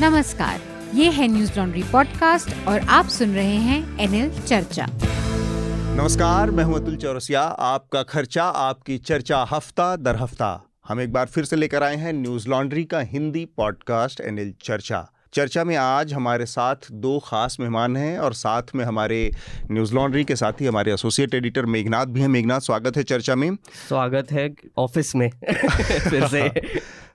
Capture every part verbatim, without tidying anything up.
नमस्कार, ये है न्यूज लॉन्ड्री पॉडकास्ट और आप सुन रहे हैं एनएल चर्चा। नमस्कार, मैं हूं अतुल चौरसिया। आपका खर्चा आपकी चर्चा हफ्ता दर हफ्ता हम एक बार फिर से लेकर आए हैं न्यूज लॉन्ड्री का हिंदी पॉडकास्ट एनएल चर्चा। चर्चा में आज हमारे साथ दो खास मेहमान हैं और साथ में हमारे न्यूज़ लॉन्ड्री के साथ ही हमारे एसोसिएट एडिटर मेघनाथ भी हैं। मेघनाथ, स्वागत है चर्चा में। स्वागत है ऑफिस में फिर से।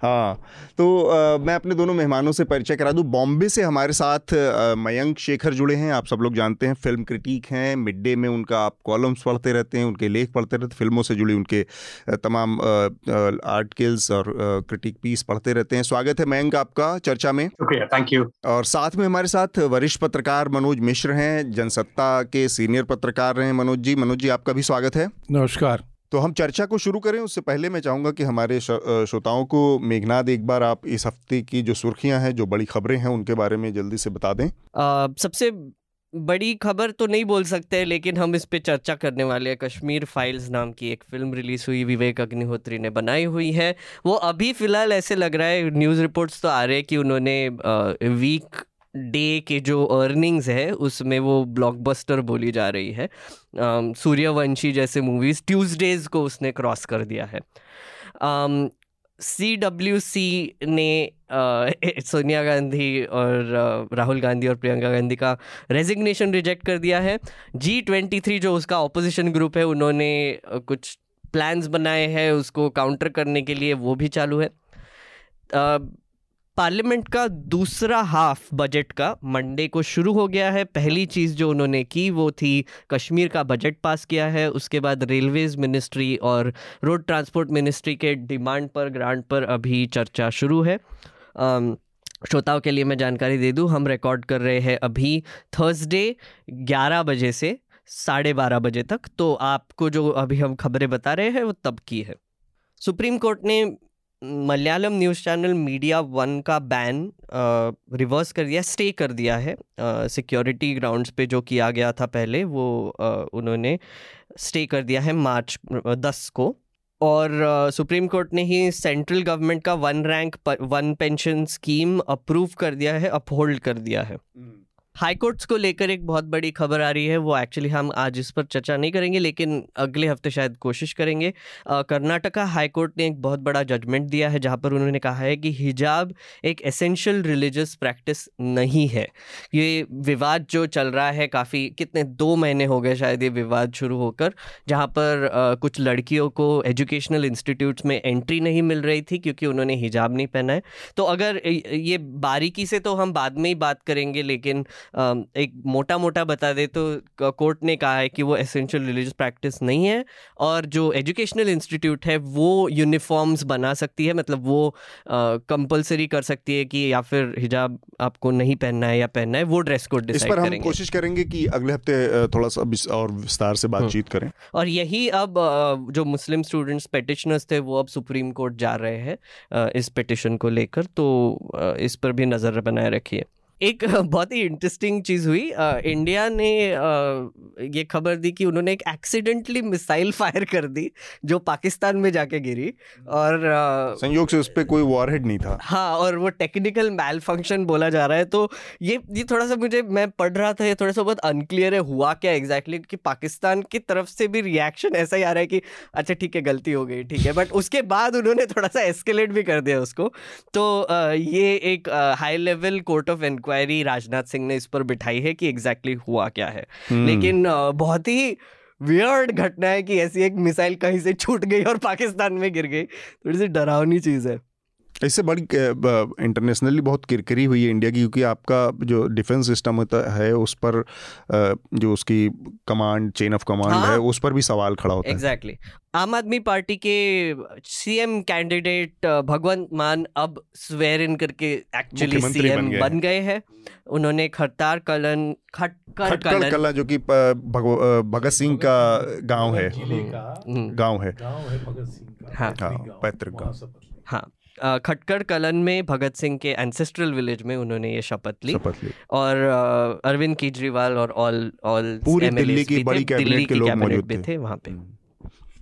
हाँ, तो आ, मैं अपने दोनों मेहमानों से परिचय करा दूं। बॉम्बे से हमारे साथ मयंक शेखर जुड़े हैं। आप सब लोग जानते हैं, फिल्म क्रिटिक हैं। मिड डे में उनका आप कॉलम्स पढ़ते रहते हैं, उनके लेख पढ़ते रहते हैं, फिल्मों से जुड़ी उनके तमाम आर्टिकल्स और क्रिटिक पीस पढ़ते रहते हैं। स्वागत है मयंक आपका चर्चा में। शुक्रिया, थैंक यू। और साथ में हमारे साथ वरिष्ठ पत्रकार मनोज मिश्र हैं, जनसत्ता के सीनियर पत्रकार हैं। मनोज जी मनोज जी आपका भी स्वागत है। नमस्कार। तो हम चर्चा को शुरू करें उससे पहले मैं चाहूँगा कि हमारे श्रोताओं को मेघनाद एक बार आप इस हफ्ते की जो सुर्खियाँ हैं, जो बड़ी खबरें हैं, उनके बारे में जल्दी से बता दें। आ, सबसे बड़ी खबर तो नहीं बोल सकते, लेकिन हम इस पे चर्चा करने वाले हैं। कश्मीर फाइल्स नाम की एक फिल्म रिलीज़ हुई, विवेक अग्निहोत्री ने बनाई हुई है। वो अभी फ़िलहाल ऐसे लग रहा है, न्यूज़ रिपोर्ट्स तो आ रहे हैं कि उन्होंने वीक डे के जो अर्निंग्स है उसमें वो ब्लॉकबस्टर बोली जा रही है। सूर्यवंशी जैसे मूवीज़ ट्यूसडेज़ को उसने क्रॉस कर दिया है। सी डब्ल्यू सी ने सोनिया गांधी और राहुल गांधी और प्रियंका गांधी का रेजिग्नेशन रिजेक्ट कर दिया है। जी ट्वेंटी थ्री जो उसका ऑपोजिशन ग्रुप है, उन्होंने कुछ प्लान्स बनाए हैं उसको काउंटर करने के लिए, वो भी चालू है। आ, पार्लियामेंट का दूसरा हाफ बजट का मंडे को शुरू हो गया है। पहली चीज़ जो उन्होंने की वो थी कश्मीर का बजट पास किया है। उसके बाद रेलवेज़ मिनिस्ट्री और रोड ट्रांसपोर्ट मिनिस्ट्री के डिमांड पर, ग्रांट पर अभी चर्चा शुरू है। श्रोताओं के लिए मैं जानकारी दे दूं, हम रिकॉर्ड कर रहे हैं अभी थर्सडे ग्यारह बजे से साढ़े बारह बजे तक, तो आपको जो अभी हम खबरें बता रहे हैं वो तब की है। सुप्रीम कोर्ट ने Malayalam news channel media one का बैन रिवर्स कर दिया, स्टे कर दिया है। सिक्योरिटी ग्राउंड्स पे जो किया गया था पहले, वो आ, उन्होंने स्टे कर दिया है मार्च दस को। और आ, सुप्रीम कोर्ट ने ही सेंट्रल गवर्नमेंट का वन रैंक प, वन पेंशन स्कीम अप्रूव कर दिया है, अपहोल्ड कर दिया है। हाई कोर्ट्स को लेकर एक बहुत बड़ी खबर आ रही है, वो एक्चुअली हम आज इस पर चर्चा नहीं करेंगे, लेकिन अगले हफ्ते शायद कोशिश करेंगे। कर्नाटका हाई कोर्ट ने एक बहुत बड़ा जजमेंट दिया है, जहाँ पर उन्होंने कहा है कि हिजाब एक एसेंशियल रिलीजियस प्रैक्टिस नहीं है। ये विवाद जो चल रहा है काफ़ी, कितने दो महीने हो गए शायद ये विवाद शुरू होकर, जहाँ पर आ, कुछ लड़कियों को एजुकेशनल इंस्टीट्यूट्स में एंट्री नहीं मिल रही थी क्योंकि उन्होंने हिजाब नहीं पहना है। तो अगर ये बारीकी से तो हम बाद में ही बात करेंगे, लेकिन एक मोटा मोटा बता दे तो कोर्ट ने कहा है कि वो एसेंशियल रिलीजियस प्रैक्टिस नहीं है, और जो एजुकेशनल इंस्टीट्यूट है वो यूनिफॉर्म्स बना सकती है, मतलब वो कंपलसरी कर सकती है कि या फिर हिजाब आपको नहीं पहनना है या पहनना है, वो ड्रेस कोड डिसाइड करेंगे। इस पर हम कोशिश करेंगे कि अगले हफ्ते थोड़ा सा और विस्तार से बातचीत करें। और यही अब जो मुस्लिम स्टूडेंट्स पेटिशनर्स थे वो अब सुप्रीम कोर्ट जा रहे हैं इस पेटिशन को लेकर, तो इस पर भी नज़र बनाए रखिए। एक बहुत ही इंटरेस्टिंग चीज़ हुई, आ, इंडिया ने आ, ये खबर दी कि उन्होंने एक एक्सीडेंटली मिसाइल फायर कर दी जो पाकिस्तान में जाके गिरी, और आ, संयोग से उस पर कोई वॉरहेड नहीं था। हाँ, और वो टेक्निकल मैल फंक्शन बोला जा रहा है। तो ये ये थोड़ा सा मुझे, मैं पढ़ रहा था, ये थोड़ा सा बहुत अनक्लियर है हुआ क्या एग्जैक्टली, कि पाकिस्तान की तरफ से भी रिएक्शन ऐसा ही आ रहा है कि अच्छा ठीक है गलती हो गई, ठीक है, बट उसके बाद उन्होंने थोड़ा सा एस्केलेट भी कर दिया उसको। तो आ, ये एक high level court of enquiry Rajnath Singh ने इस पर बिठाई है कि एग्जैक्टली हुआ क्या है। लेकिन बहुत ही वियर्ड घटना है कि ऐसी एक मिसाइल कहीं से छूट गई और पाकिस्तान में गिर गई, थोड़ी सी डरावनी चीज़ है। इससे बड़ी इंटरनेशनली बहुत किरकिरी हुई है इंडिया की, क्योंकि आपका जो डिफेंस सिस्टम होता है उस पर जो उसकी कमांड, चेन ऑफ कमांड हाँ? है, उस पर भी सवाल खड़ा होता exactly. है। एग्जैक्टली। आम आदमी पार्टी के सीएम कैंडिडेट भगवंत मान अब स्वेर इन करके एक्चुअली सीएम बन गए हैं। उन्होंने खटकर कलन खटकर कलन कला जो कि भगत सिंह का गाँव है गाँव है पैतृक गाँव हाँ खटकर कलन में भगत सिंह के एंसेस्ट्रल विलेज में उन्होंने ये शपथ ली, ली और अरविंद केजरीवाल और ऑल ऑल पूरी दिल्ली की बड़ी कैबिनेट के लोग मौजूद थे वहाँ पे।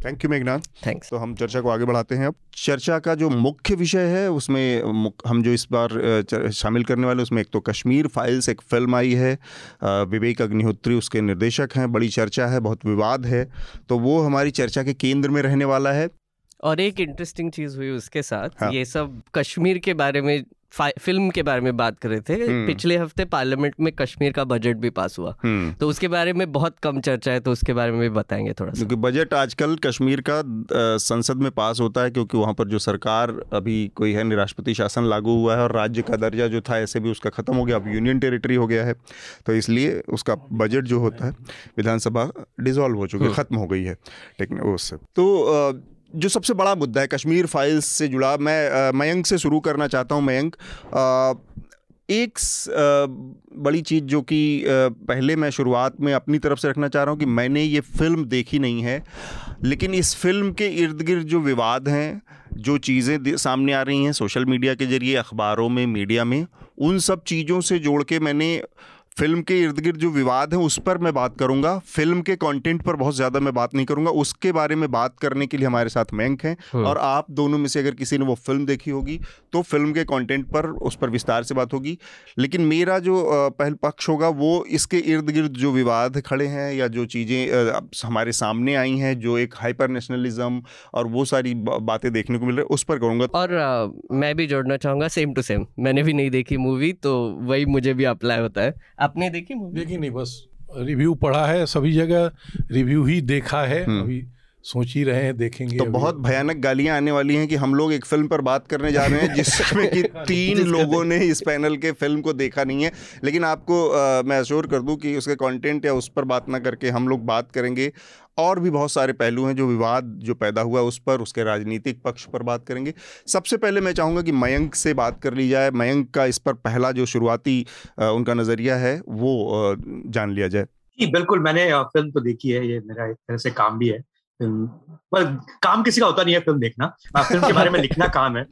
Thank you Meghnath, thanks. तो हम चर्चा को आगे बढ़ाते हैं। अब चर्चा का जो मुख्य विषय है उसमें हम जो इस बार शामिल करने वाले उसमें एक तो कश्मीर फाइल्स एक फिल्म आई है, विवेक अग्निहोत्री उसके निर्देशक हैं, बड़ी चर्चा है, बहुत विवाद है, तो वो हमारी चर्चा के केंद्र में रहने वाला है। और एक इंटरेस्टिंग चीज़ हुई उसके साथ, हाँ। ये सब कश्मीर के बारे में, फिल्म के बारे में बात कर रहे थे। पिछले हफ्ते पार्लियामेंट में कश्मीर का बजट भी पास हुआ, तो उसके बारे में बहुत कम चर्चा है, तो उसके बारे में भी बताएंगे थोड़ा सा। क्योंकि बजट आजकल कश्मीर का संसद में पास होता है, क्योंकि वहाँ पर जो सरकार अभी कोई है, निराष्ट्रपति शासन लागू हुआ है और राज्य का दर्जा जो था ऐसे भी उसका ख़त्म हो गया, अब यूनियन टेरिटरी हो गया है, तो इसलिए उसका बजट जो होता है, विधानसभा डिसॉल्व हो चुकी है, ख़त्म हो गई है। लेकिन उससे तो जो सबसे बड़ा मुद्दा है कश्मीर फाइल्स से जुड़ा, मैं मयंक से शुरू करना चाहता हूं। मयंक, एक बड़ी चीज़ जो कि पहले मैं शुरुआत में अपनी तरफ से रखना चाह रहा हूं कि मैंने ये फ़िल्म देखी नहीं है, लेकिन इस फिल्म के इर्द गिर्द जो विवाद हैं, जो चीज़ें सामने आ रही हैं सोशल मीडिया के ज़रिए, अखबारों में, मीडिया में, उन सब चीज़ों से जोड़ के मैंने फिल्म के इर्द गिर्द जो विवाद है उस पर मैं बात करूंगा। फिल्म के कंटेंट पर बहुत ज़्यादा मैं बात नहीं करूंगा, उसके बारे में बात करने के लिए हमारे साथ मयंक हैं, और आप दोनों में से अगर किसी ने वो फिल्म देखी होगी तो फिल्म के कंटेंट पर, उस पर विस्तार से बात होगी। लेकिन मेरा जो पहल पक्ष होगा वो इसके इर्द गिर्द जो विवाद खड़े हैं या जो चीज़ें हमारे सामने आई हैं, जो एक हाइपर नेशनलिज्म और वो सारी बातें देखने को मिल रही है, उस पर करूँगा। और मैं भी जोड़ना चाहूँगा, सेम टू सेम मैंने भी नहीं देखी मूवी, तो वही मुझे भी अप्लाई होता है। आपने देखी मूवी? देखी नहीं, बस रिव्यू पढ़ा है, सभी जगह रिव्यू ही देखा है, अभी सोच ही रहे हैं देखेंगे। तो बहुत भयानक गालियां आने वाली हैं कि हम लोग एक फिल्म पर बात करने जा रहे हैं जिसमें कि तीन लोगों ने इस पैनल के फिल्म को देखा नहीं है। लेकिन आपको आ, मैं अश्योर कर दूं कि उसके कंटेंट या उस पर बात ना करके हम लोग बात करेंगे, और भी बहुत सारे पहलू हैं, जो विवाद जो पैदा हुआ उस पर, उसके राजनीतिक पक्ष पर बात करेंगे। सबसे पहले मैं चाहूँगा कि मयंक से बात कर ली जाए, मयंक का इस पर पहला जो शुरुआती उनका नज़रिया है वो जान लिया जाए। जी बिल्कुल, मैंने फिल्म तो देखी है, ये मेरा एक तरह से काम भी है। Well, काम किसी का होता नहीं है फिल्म देखना, फिल्म के बारे में लिखना काम है।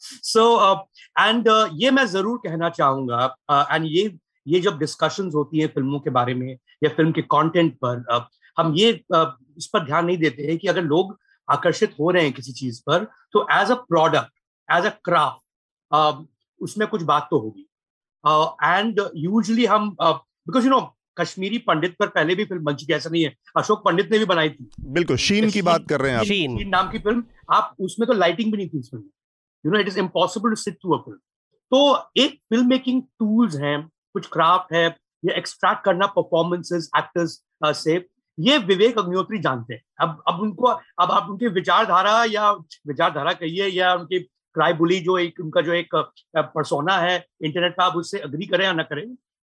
सो एंड uh, uh, ये मैं जरूर कहना चाहूंगा, एंड uh, ये ये जब डिस्कशंस होती है फिल्मों के बारे में या फिल्म के कंटेंट पर, uh, हम ये uh, इस पर ध्यान नहीं देते हैं कि अगर लोग आकर्षित हो रहे हैं किसी चीज पर, तो as a product, as a craft, उसमें कुछ बात तो होगी। एंड uh, यूजुअली हम, because you know Kashmiri Pandit पर पहले भी फिल्म बन चुकी है, ऐसा नहीं है, अशोक पंडित ने भी बनाई थी, बिल्कुल शीन की बात कर रहे हैं आप, शीन नाम की फिल्म, आप उसमें तो लाइटिंग भी नहीं थी उसमें, you know it is impossible to sit through a film. तो एक फिल्म मेकिंग टूल्स हैं, कुछ क्राफ्ट है, ये एक्सट्रैक्ट करना परफॉर्मेंसेस, एक्टर्स से, ये विवेक अग्निहोत्री जानते हैं। अब अब उनको अब आप उनकी विचारधारा या विचारधारा कहिए या उनकी क्राई बुली जो एक उनका जो एक परसोना है इंटरनेट पर, आप उससे अग्री करें या ना करें,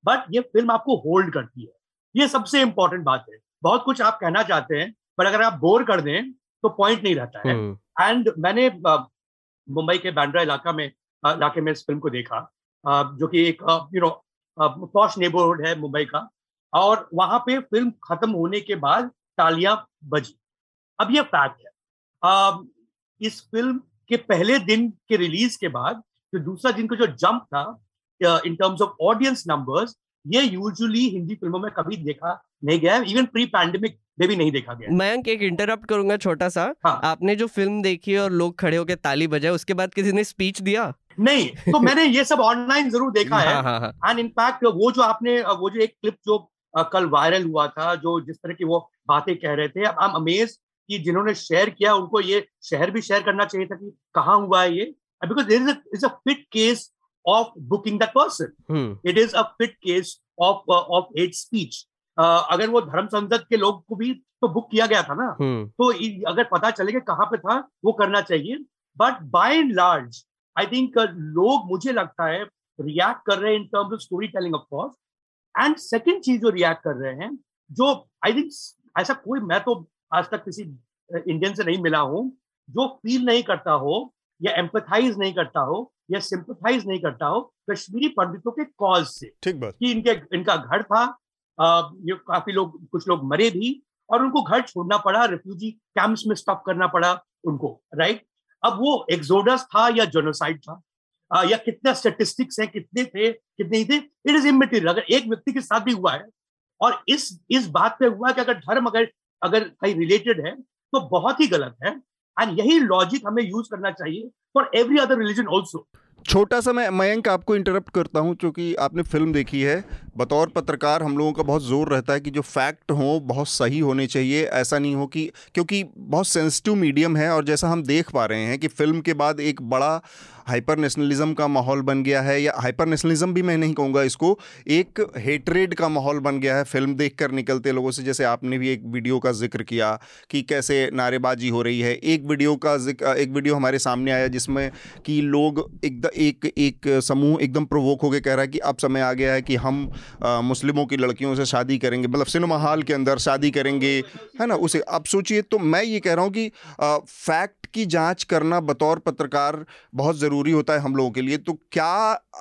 बट ये फिल्म आपको होल्ड करती है, ये सबसे इम्पोर्टेंट बात है। बहुत कुछ आप कहना चाहते हैं, बट अगर आप बोर कर दें तो पॉइंट नहीं रहता है। एंड मैंने मुंबई के बांद्रा इलाका में इलाके में इस फिल्म को देखा, जो कि एक यू नो पॉश नेबरहुड है मुंबई का, और वहां पे फिल्म खत्म होने के बाद तालियां बजी। अब ये फैक्ट है, इस फिल्म के पहले दिन के रिलीज के बाद जो दूसरा दिन को जो जंप था in terms of audience numbers, ये यूजुअली हिंदी फिल्मों में कभी देखा नहीं गया, इवन प्री पैंडेमिक में भी नहीं देखा गया। मैं एक इंटरप्ट करूंगा छोटा सा, हाँ। आपने जो फिल्म देखी और लोग खड़े होकर ताली बजाए, उसके बाद किसी ने स्पीच दिया नहीं? तो मैंने ये सब ऑनलाइन जरूर देखा है, एंड इनफैक्ट वो जो आपने वो जो एक क्लिप जो कल वायरल हुआ था, जो जिस तरह की वो बातें कह रहे थे, आई एम अमेज्ड कि जिन्होंने शेयर किया उनको ये शेयर भी शेयर करना चाहिए था कि कहाँ हुआ है ये, because there is is a fit case of booking that person. Hmm. It is a fit case of uh, of hate speech. Uh, अगर वो धर्म संसद के लोग को भी तो बुक किया गया था ना, hmm. तो अगर पता चले कि कहाँ पे था वो करना चाहिए। But by and large I think लोग, मुझे लगता है, रिएक्ट कर रहे हैं in terms of story telling of course. And second चीज जो रिएक्ट कर रहे हैं, जो आई थिंक ऐसा कोई, मैं तो आज तक किसी इंडियन से नहीं मिला हूँ जो फील नहीं करता हो या एम्पथाइज नहीं करता हो या सिंपथाइज नहीं करता हो कश्मीरी पंडितों के कॉज से, कि इनके इनका घर था, आ, ये काफी लोग, कुछ लोग मरे भी और उनको घर छोड़ना पड़ा, रिफ्यूजी कैंप्स में स्टॉप करना पड़ा उनको, राइट। अब वो एक्सोडस था या जेनोसाइड था, आ, या कितने स्टेटिस्टिक्स हैं, कितने थे कितने ही थे, इट इज इमैटेरियल। अगर एक व्यक्ति के साथ भी हुआ है और इस इस बात पे हुआ कि अगर धर्म अगर अगर कहीं रिलेटेड है तो बहुत ही गलत है, और यही लॉजिक हमें यूज करना चाहिए for every other religion also. छोटा सा मैं मयंक आपको इंटरप्ट करता हूं, क्योंकि आपने फिल्म देखी है, बतौर पत्रकार हम लोगों का बहुत ज़ोर रहता है कि जो फैक्ट हो बहुत सही होने चाहिए, ऐसा नहीं हो कि, क्योंकि बहुत सेंसिटिव मीडियम है और जैसा हम देख पा रहे हैं कि फिल्म के बाद एक बड़ा हाइपर नेशनलिज्म का माहौल बन गया है, या हाइपर नेशनलिज्म भी मैं नहीं कहूँगा इसको, एक हेटरेड का माहौल बन गया है फिल्म देख कर निकलते लोगों से। जैसे आपने भी एक वीडियो का जिक्र किया कि कैसे नारेबाजी हो रही है, एक वीडियो का एक वीडियो हमारे सामने आया जिसमें कि लोग एकदम एक एक समूह एकदम प्रोवोक होकर कह रहा है कि अब समय आ गया है कि हम आ, मुस्लिमों की लड़कियों से शादी करेंगे, मतलब सिनेमा हॉल के अंदर शादी करेंगे, है ना। उसे आप सोचिए, तो मैं ये कह रहा हूँ कि आ, फैक्ट की जांच करना बतौर पत्रकार बहुत ज़रूरी होता है हम लोगों के लिए। तो क्या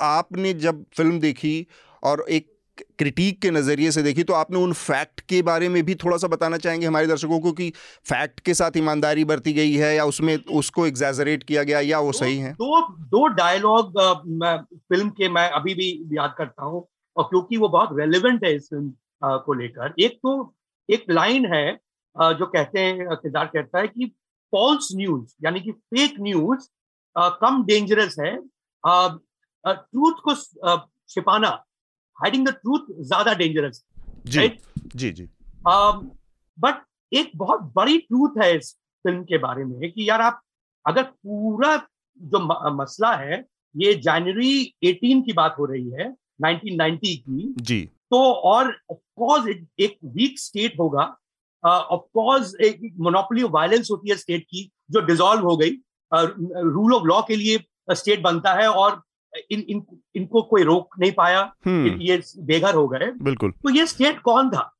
आपने जब फिल्म देखी और एक क्रिटिक के नज़रिए से देखी, तो आपने उन फैक्ट के बारे में भी थोड़ा सा बताना चाहेंगे हमारे दर्शकों को कि फैक्ट के साथ ईमानदारी बरती गई है या उसमें उसको एग्जैजरेट किया गया या वो दो, सही है? दो दो डायलॉग फिल्म के मैं अभी भी याद करता हूँ, और क्योंकि वो बहुत रेलेवेंट है इस फिल्म को लेकर। एक तो एक लाइन है जो कहते हैं, किरदार कहता है कि फॉल्स न्यूज यानी कि फेक न्यूज कम डेंजरस है, ट्रूथ को छिपाना, हाइडिंग द ट्रूथ ज्यादा डेंजरस। जी जी जी। बट एक बहुत बड़ी ट्रूथ है इस फिल्म के बारे में कि यार आप अगर पूरा जो मसला है, ये जनवरी अठारह की बात हो रही है उन्नीस सौ नब्बे की जी, तो और ऑफ कोर्स एक वीक स्टेट होगा, ऑफ कोर्स एक मोनोपोली ऑफ वायलेंस होती है स्टेट की जो डिसॉल्व हो गई, रूल ऑफ लॉ के लिए स्टेट बनता है और इन, इन इनको कोई रोक नहीं पाया, ये बेघर हो गए बिल्कुल। तो ये स्टेट कौन था,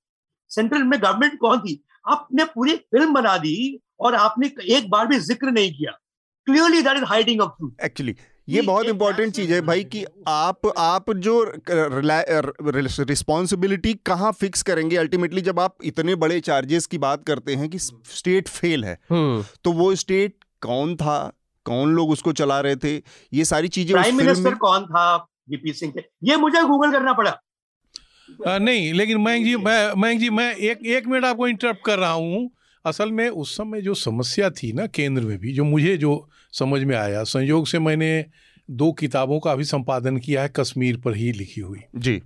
सेंट्रल में गवर्नमेंट कौन थी? आपने पूरी फिल्म बना दी और आपने एक बार भी जिक्र नहीं किया। Clearly that is hiding of truth. Actually ये बहुत इंपॉर्टेंट चीज़ है भाई कि आप आप जो रिस्पॉन्सिबिलिटी कहाँ फिक्स करेंगे अल्टीमेटली, जब आप इतने बड़े चार्जेस की बात करते हैं कि स्टेट फेल है, तो वो स्टेट कौन था, कौन लोग उसको चला रहे थे, ये सारी चीजें। प्राइम मिनिस्टर कौन था वीपी सिंह के, ये मुझे गूगल करना पड़ा। आ, नहीं, लेकिन मयंक जी मैं मयंक जी मैं एक एक मिनट आपको इंटरप्ट कर रहा हूँ। असल में उस समय जो समस्या थी ना केंद्र में भी, जो मुझे जो समझ में आया, संयोग से मैंने दो किताबों का भी संपादन किया है कश्मीर पर ही लिखी हुई जी,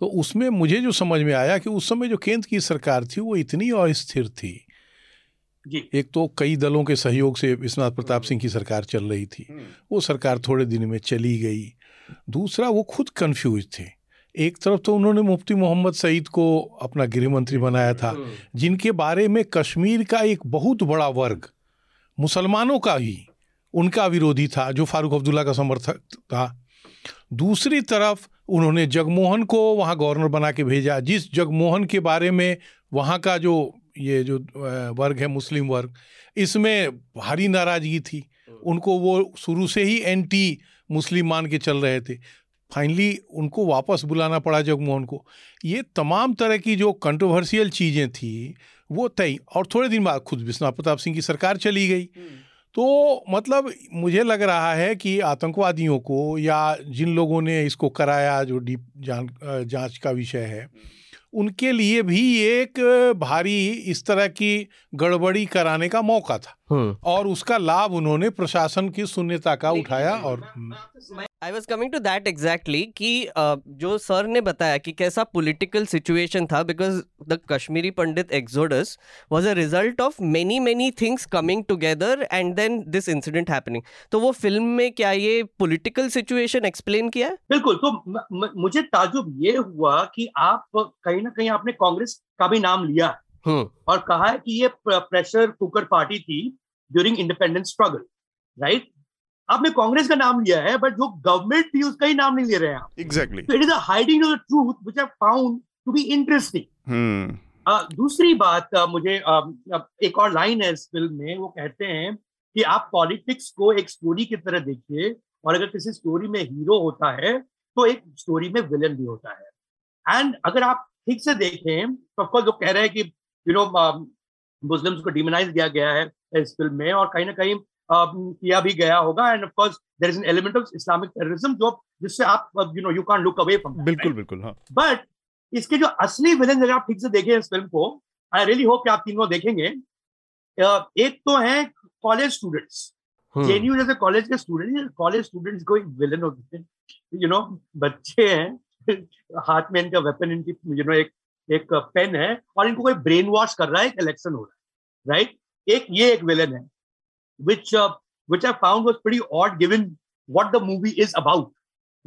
तो उसमें मुझे जो समझ में आया कि उस समय जो केंद्र की सरकार थी वो इतनी अस्थिर थी जी। एक तो कई दलों के सहयोग से विश्वनाथ प्रताप सिंह की सरकार चल रही थी, वो सरकार थोड़े दिन में चली गई। दूसरा, वो खुद कंफ्यूज थे। एक तरफ तो उन्होंने मुफ्ती मोहम्मद सईद को अपना गृहमंत्री बनाया था, जिनके बारे में कश्मीर का एक बहुत बड़ा वर्ग मुसलमानों का ही उनका विरोधी था, जो फारूक अब्दुल्ला का समर्थक था। दूसरी तरफ उन्होंने जगमोहन को वहाँ गवर्नर बना के भेजा, जिस जगमोहन के बारे में वहाँ का जो ये जो वर्ग है मुस्लिम वर्ग, इसमें भारी नाराज़गी थी, उनको वो शुरू से ही एंटी मुस्लिम मान के चल रहे थे। फाइनली उनको वापस बुलाना पड़ा जगमोहन को। ये तमाम तरह की जो कंट्रोवर्शियल चीज़ें थी वो तय, और थोड़े दिन बाद खुद विश्वनाथ प्रताप सिंह की सरकार चली गई। तो मतलब मुझे लग रहा है कि आतंकवादियों को या जिन लोगों ने इसको कराया, जो डीप जांच का विषय है, उनके लिए भी एक भारी इस तरह की गड़बड़ी कराने का मौका था, और उसका लाभ उन्होंने प्रशासन की शून्यता का उठाया। और I was coming to that exactly कि जो सर ने बताया कि कैसा पॉलिटिकल सिचुएशन था, because the Kashmiri Pandit exodus was a result of many many things coming together and then this incident happening. तो वो फिल्म में क्या ये पॉलिटिकल सिचुएशन एक्सप्लेन किया है? बिल्कुल। तो म, म, मुझे ताजुब ये हुआ कि आप कहीं ना कहीं आपने कांग्रेस का भी नाम लिया और कहा है कि ये प्रेशर कुकर पार्टी थी ड्यूरिंग इंडिपेंडेंस स्ट्रगल, राइट? आपने कांग्रेस का नाम लिया है, बट जो गवर्नमेंट थी उसका ही नाम नहीं ले रहे हैं आप। Exactly. It is a hiding of the truth which I found to be interesting. दूसरी बात, मुझे uh, एक और लाइन है इस फिल्म में, वो कहते हैं कि आप पॉलिटिक्स को एक स्टोरी की तरह देखिए, और अगर किसी स्टोरी में हीरो होता है तो एक स्टोरी में विलन भी होता है। एंड अगर आप ठीक से देखें तो ऑफकोर्स लोग कह रहे हैं कि यू नो मुस्लिम्स को डिमोनाइज किया गया है इस फिल्म में, और कहीं ना कहीं किया भी गया होगा, and of course there is an element of Islamic terrorism जो जिससे आप you know you can't look away from. बिल्कुल बिल्कुल हाँ। बट इसके जो असली विलन, अगर आप ठीक से देखें इस फिल्म को, आई रियली होप कि आप तीनों देखेंगे, एक तो है कॉलेज स्टूडेंट्स, जेएनयू जैसे कॉलेज के स्टूडेंट, कॉलेज स्टूडेंट्स को विलन होते हैं, यू नो, बच्चे हैं, हाथ में इनका वेपन, इनकी यू नो एक एक पेन है और इनको कोई ब्रेन वॉश कर रहा है, एक इलेक्शन हो रहा है, राइट? एक ये एक विलन है, which uh, which I found was pretty odd given what the movie is about,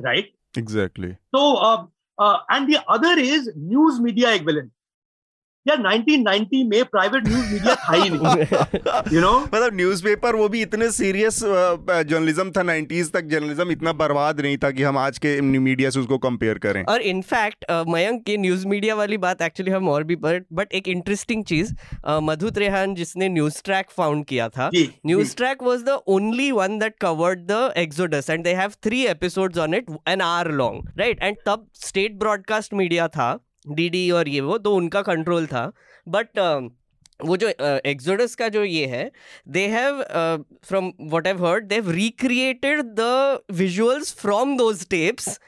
right? Exactly. So uh, uh, and the other is news media ek villain. यार nineteen ninety में private news media था ही नहीं, you know? मतलब newspaper वो भी इतने serious journalism था, nineties तक journalism इतना बर्बाद नहीं था कि हम आज के मीडिया से उसको compare करें. और in fact मयंक की news media वाली बात actually हम और भी बट but एक interesting चीज, मधु त्रेहान जिसने news track found किया था, news track was the only one that covered the exodus and they have three episodes on it, an hour long, right? And तब state broadcast media था, DD और ये वो, तो उनका कंट्रोल था, बट uh, वो जो एक्सोडस uh, का जो ये है, they have from what I have heard they have recreated the visuals from those tapes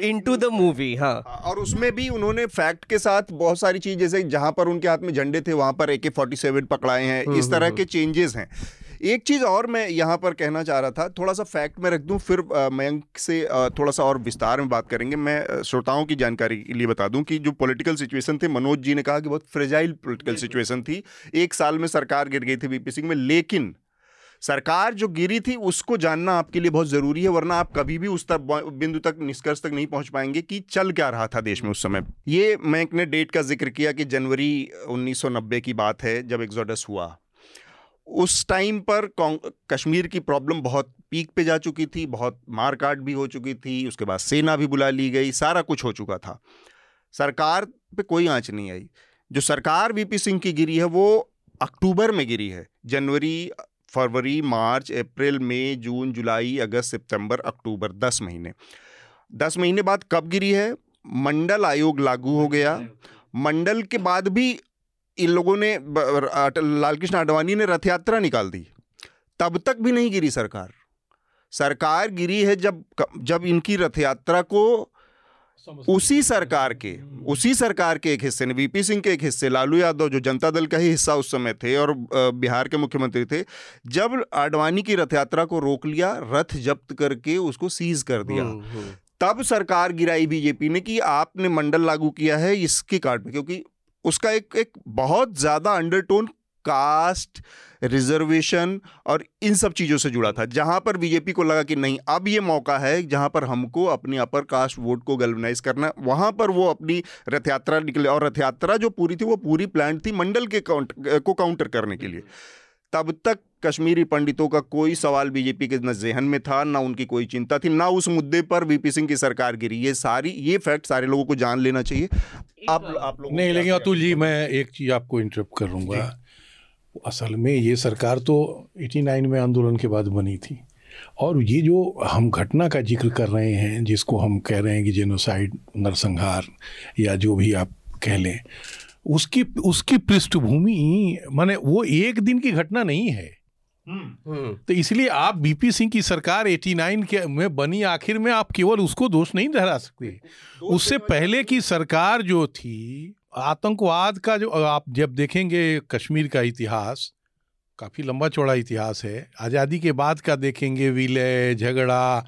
into the movie. हाँ, और उसमें भी उन्होंने फैक्ट के साथ बहुत सारी चीज, जैसे जहां पर उनके हाथ में झंडे थे वहां पर ए के सैंतालीस पकड़ाए हैं, इस तरह के चेंजेस हैं. एक चीज़ और मैं यहाँ पर कहना चाह रहा था, थोड़ा सा फैक्ट में रख दूँ, फिर मयंक से थोड़ा सा और विस्तार में बात करेंगे. मैं श्रोताओं की जानकारी के लिए बता दूं कि जो पॉलिटिकल सिचुएशन थे, मनोज जी ने कहा कि बहुत फ्रेजाइल पॉलिटिकल सिचुएशन थी, एक साल में सरकार गिर गई थी वीपी सिंह में, लेकिन सरकार जो गिरी थी उसको जानना आपके लिए बहुत ज़रूरी है, वरना आप कभी भी उस तक बिंदु तक, निष्कर्ष तक नहीं पहुंच पाएंगे कि चल क्या रहा था देश में उस समय. ये मयंक ने डेट का जिक्र किया कि जनवरी उन्नीस सौ नब्बे की बात है जब एक्सोडस हुआ. उस टाइम पर कश्मीर की प्रॉब्लम बहुत पीक पे जा चुकी थी, बहुत मार काट भी हो चुकी थी, उसके बाद सेना भी बुला ली गई, सारा कुछ हो चुका था, सरकार पे कोई आंच नहीं आई. जो सरकार वीपी सिंह की गिरी है वो अक्टूबर में गिरी है, जनवरी, फरवरी, मार्च, अप्रैल, मई, जून, जुलाई, अगस्त, सितंबर, अक्टूबर, दस महीने. दस महीने बाद कब गिरी है? मंडल आयोग लागू हो गया. मंडल के बाद भी इन लोगों ने, अटल लालकृष्ण आडवाणी ने रथ यात्रा निकाल दी, तब तक भी नहीं गिरी सरकार. सरकार गिरी है जब जब इनकी रथ यात्रा को उसी सरकार के उसी सरकार के एक हिस्से ने, वीपी सिंह के एक हिस्से, लालू यादव जो जनता दल का ही हिस्सा उस समय थे और बिहार के मुख्यमंत्री थे, जब आडवाणी की रथ यात्रा को रोक लिया, रथ जब्त करके उसको सीज कर दिया, तब सरकार गिराई बीजेपी ने कि आपने मंडल लागू किया है इसके कार्ड में, क्योंकि उसका एक एक बहुत ज़्यादा अंडरटोन कास्ट, रिजर्वेशन और इन सब चीज़ों से जुड़ा था, जहाँ पर बीजेपी को लगा कि नहीं अब ये मौका है जहाँ पर हमको अपनी अपर कास्ट वोट को गैल्वनाइज करना है, वहाँ पर वो अपनी रथ यात्रा निकले. और रथ यात्रा जो पूरी थी वो पूरी प्लान थी मंडल के काउंट को काउंटर करने के लिए. तब तक कश्मीरी पंडितों का कोई सवाल बीजेपी के न जहन में था, ना उनकी कोई चिंता थी, ना उस मुद्दे पर वीपी सिंह की सरकार गिरी. ये सारी ये फैक्ट सारे लोगों को जान लेना चाहिए. आप आप लोग नहीं, लेकिन अतुल जी मैं एक चीज़ आपको इंटरप्ट करूँगा. असल में ये सरकार तो नवासी में आंदोलन के बाद बनी थी, और ये जो हम घटना का जिक्र कर रहे हैं जिसको हम कह रहे हैं कि जेनोसाइड, नरसंहार या जो भी आप कह लें, उसकी उसकी पृष्ठभूमि माने वो एक दिन की घटना नहीं है. Hmm. तो इसलिए आप बीपी सिंह की सरकार नवासी के में बनी, आखिर में आप केवल उसको दोष नहीं ठहरा सकते. उससे पहले की सरकार जो थी, आतंकवाद का जो, आप जब देखेंगे कश्मीर का इतिहास, काफ़ी लंबा चौड़ा इतिहास है, आज़ादी के बाद का देखेंगे, विलय, झगड़ा,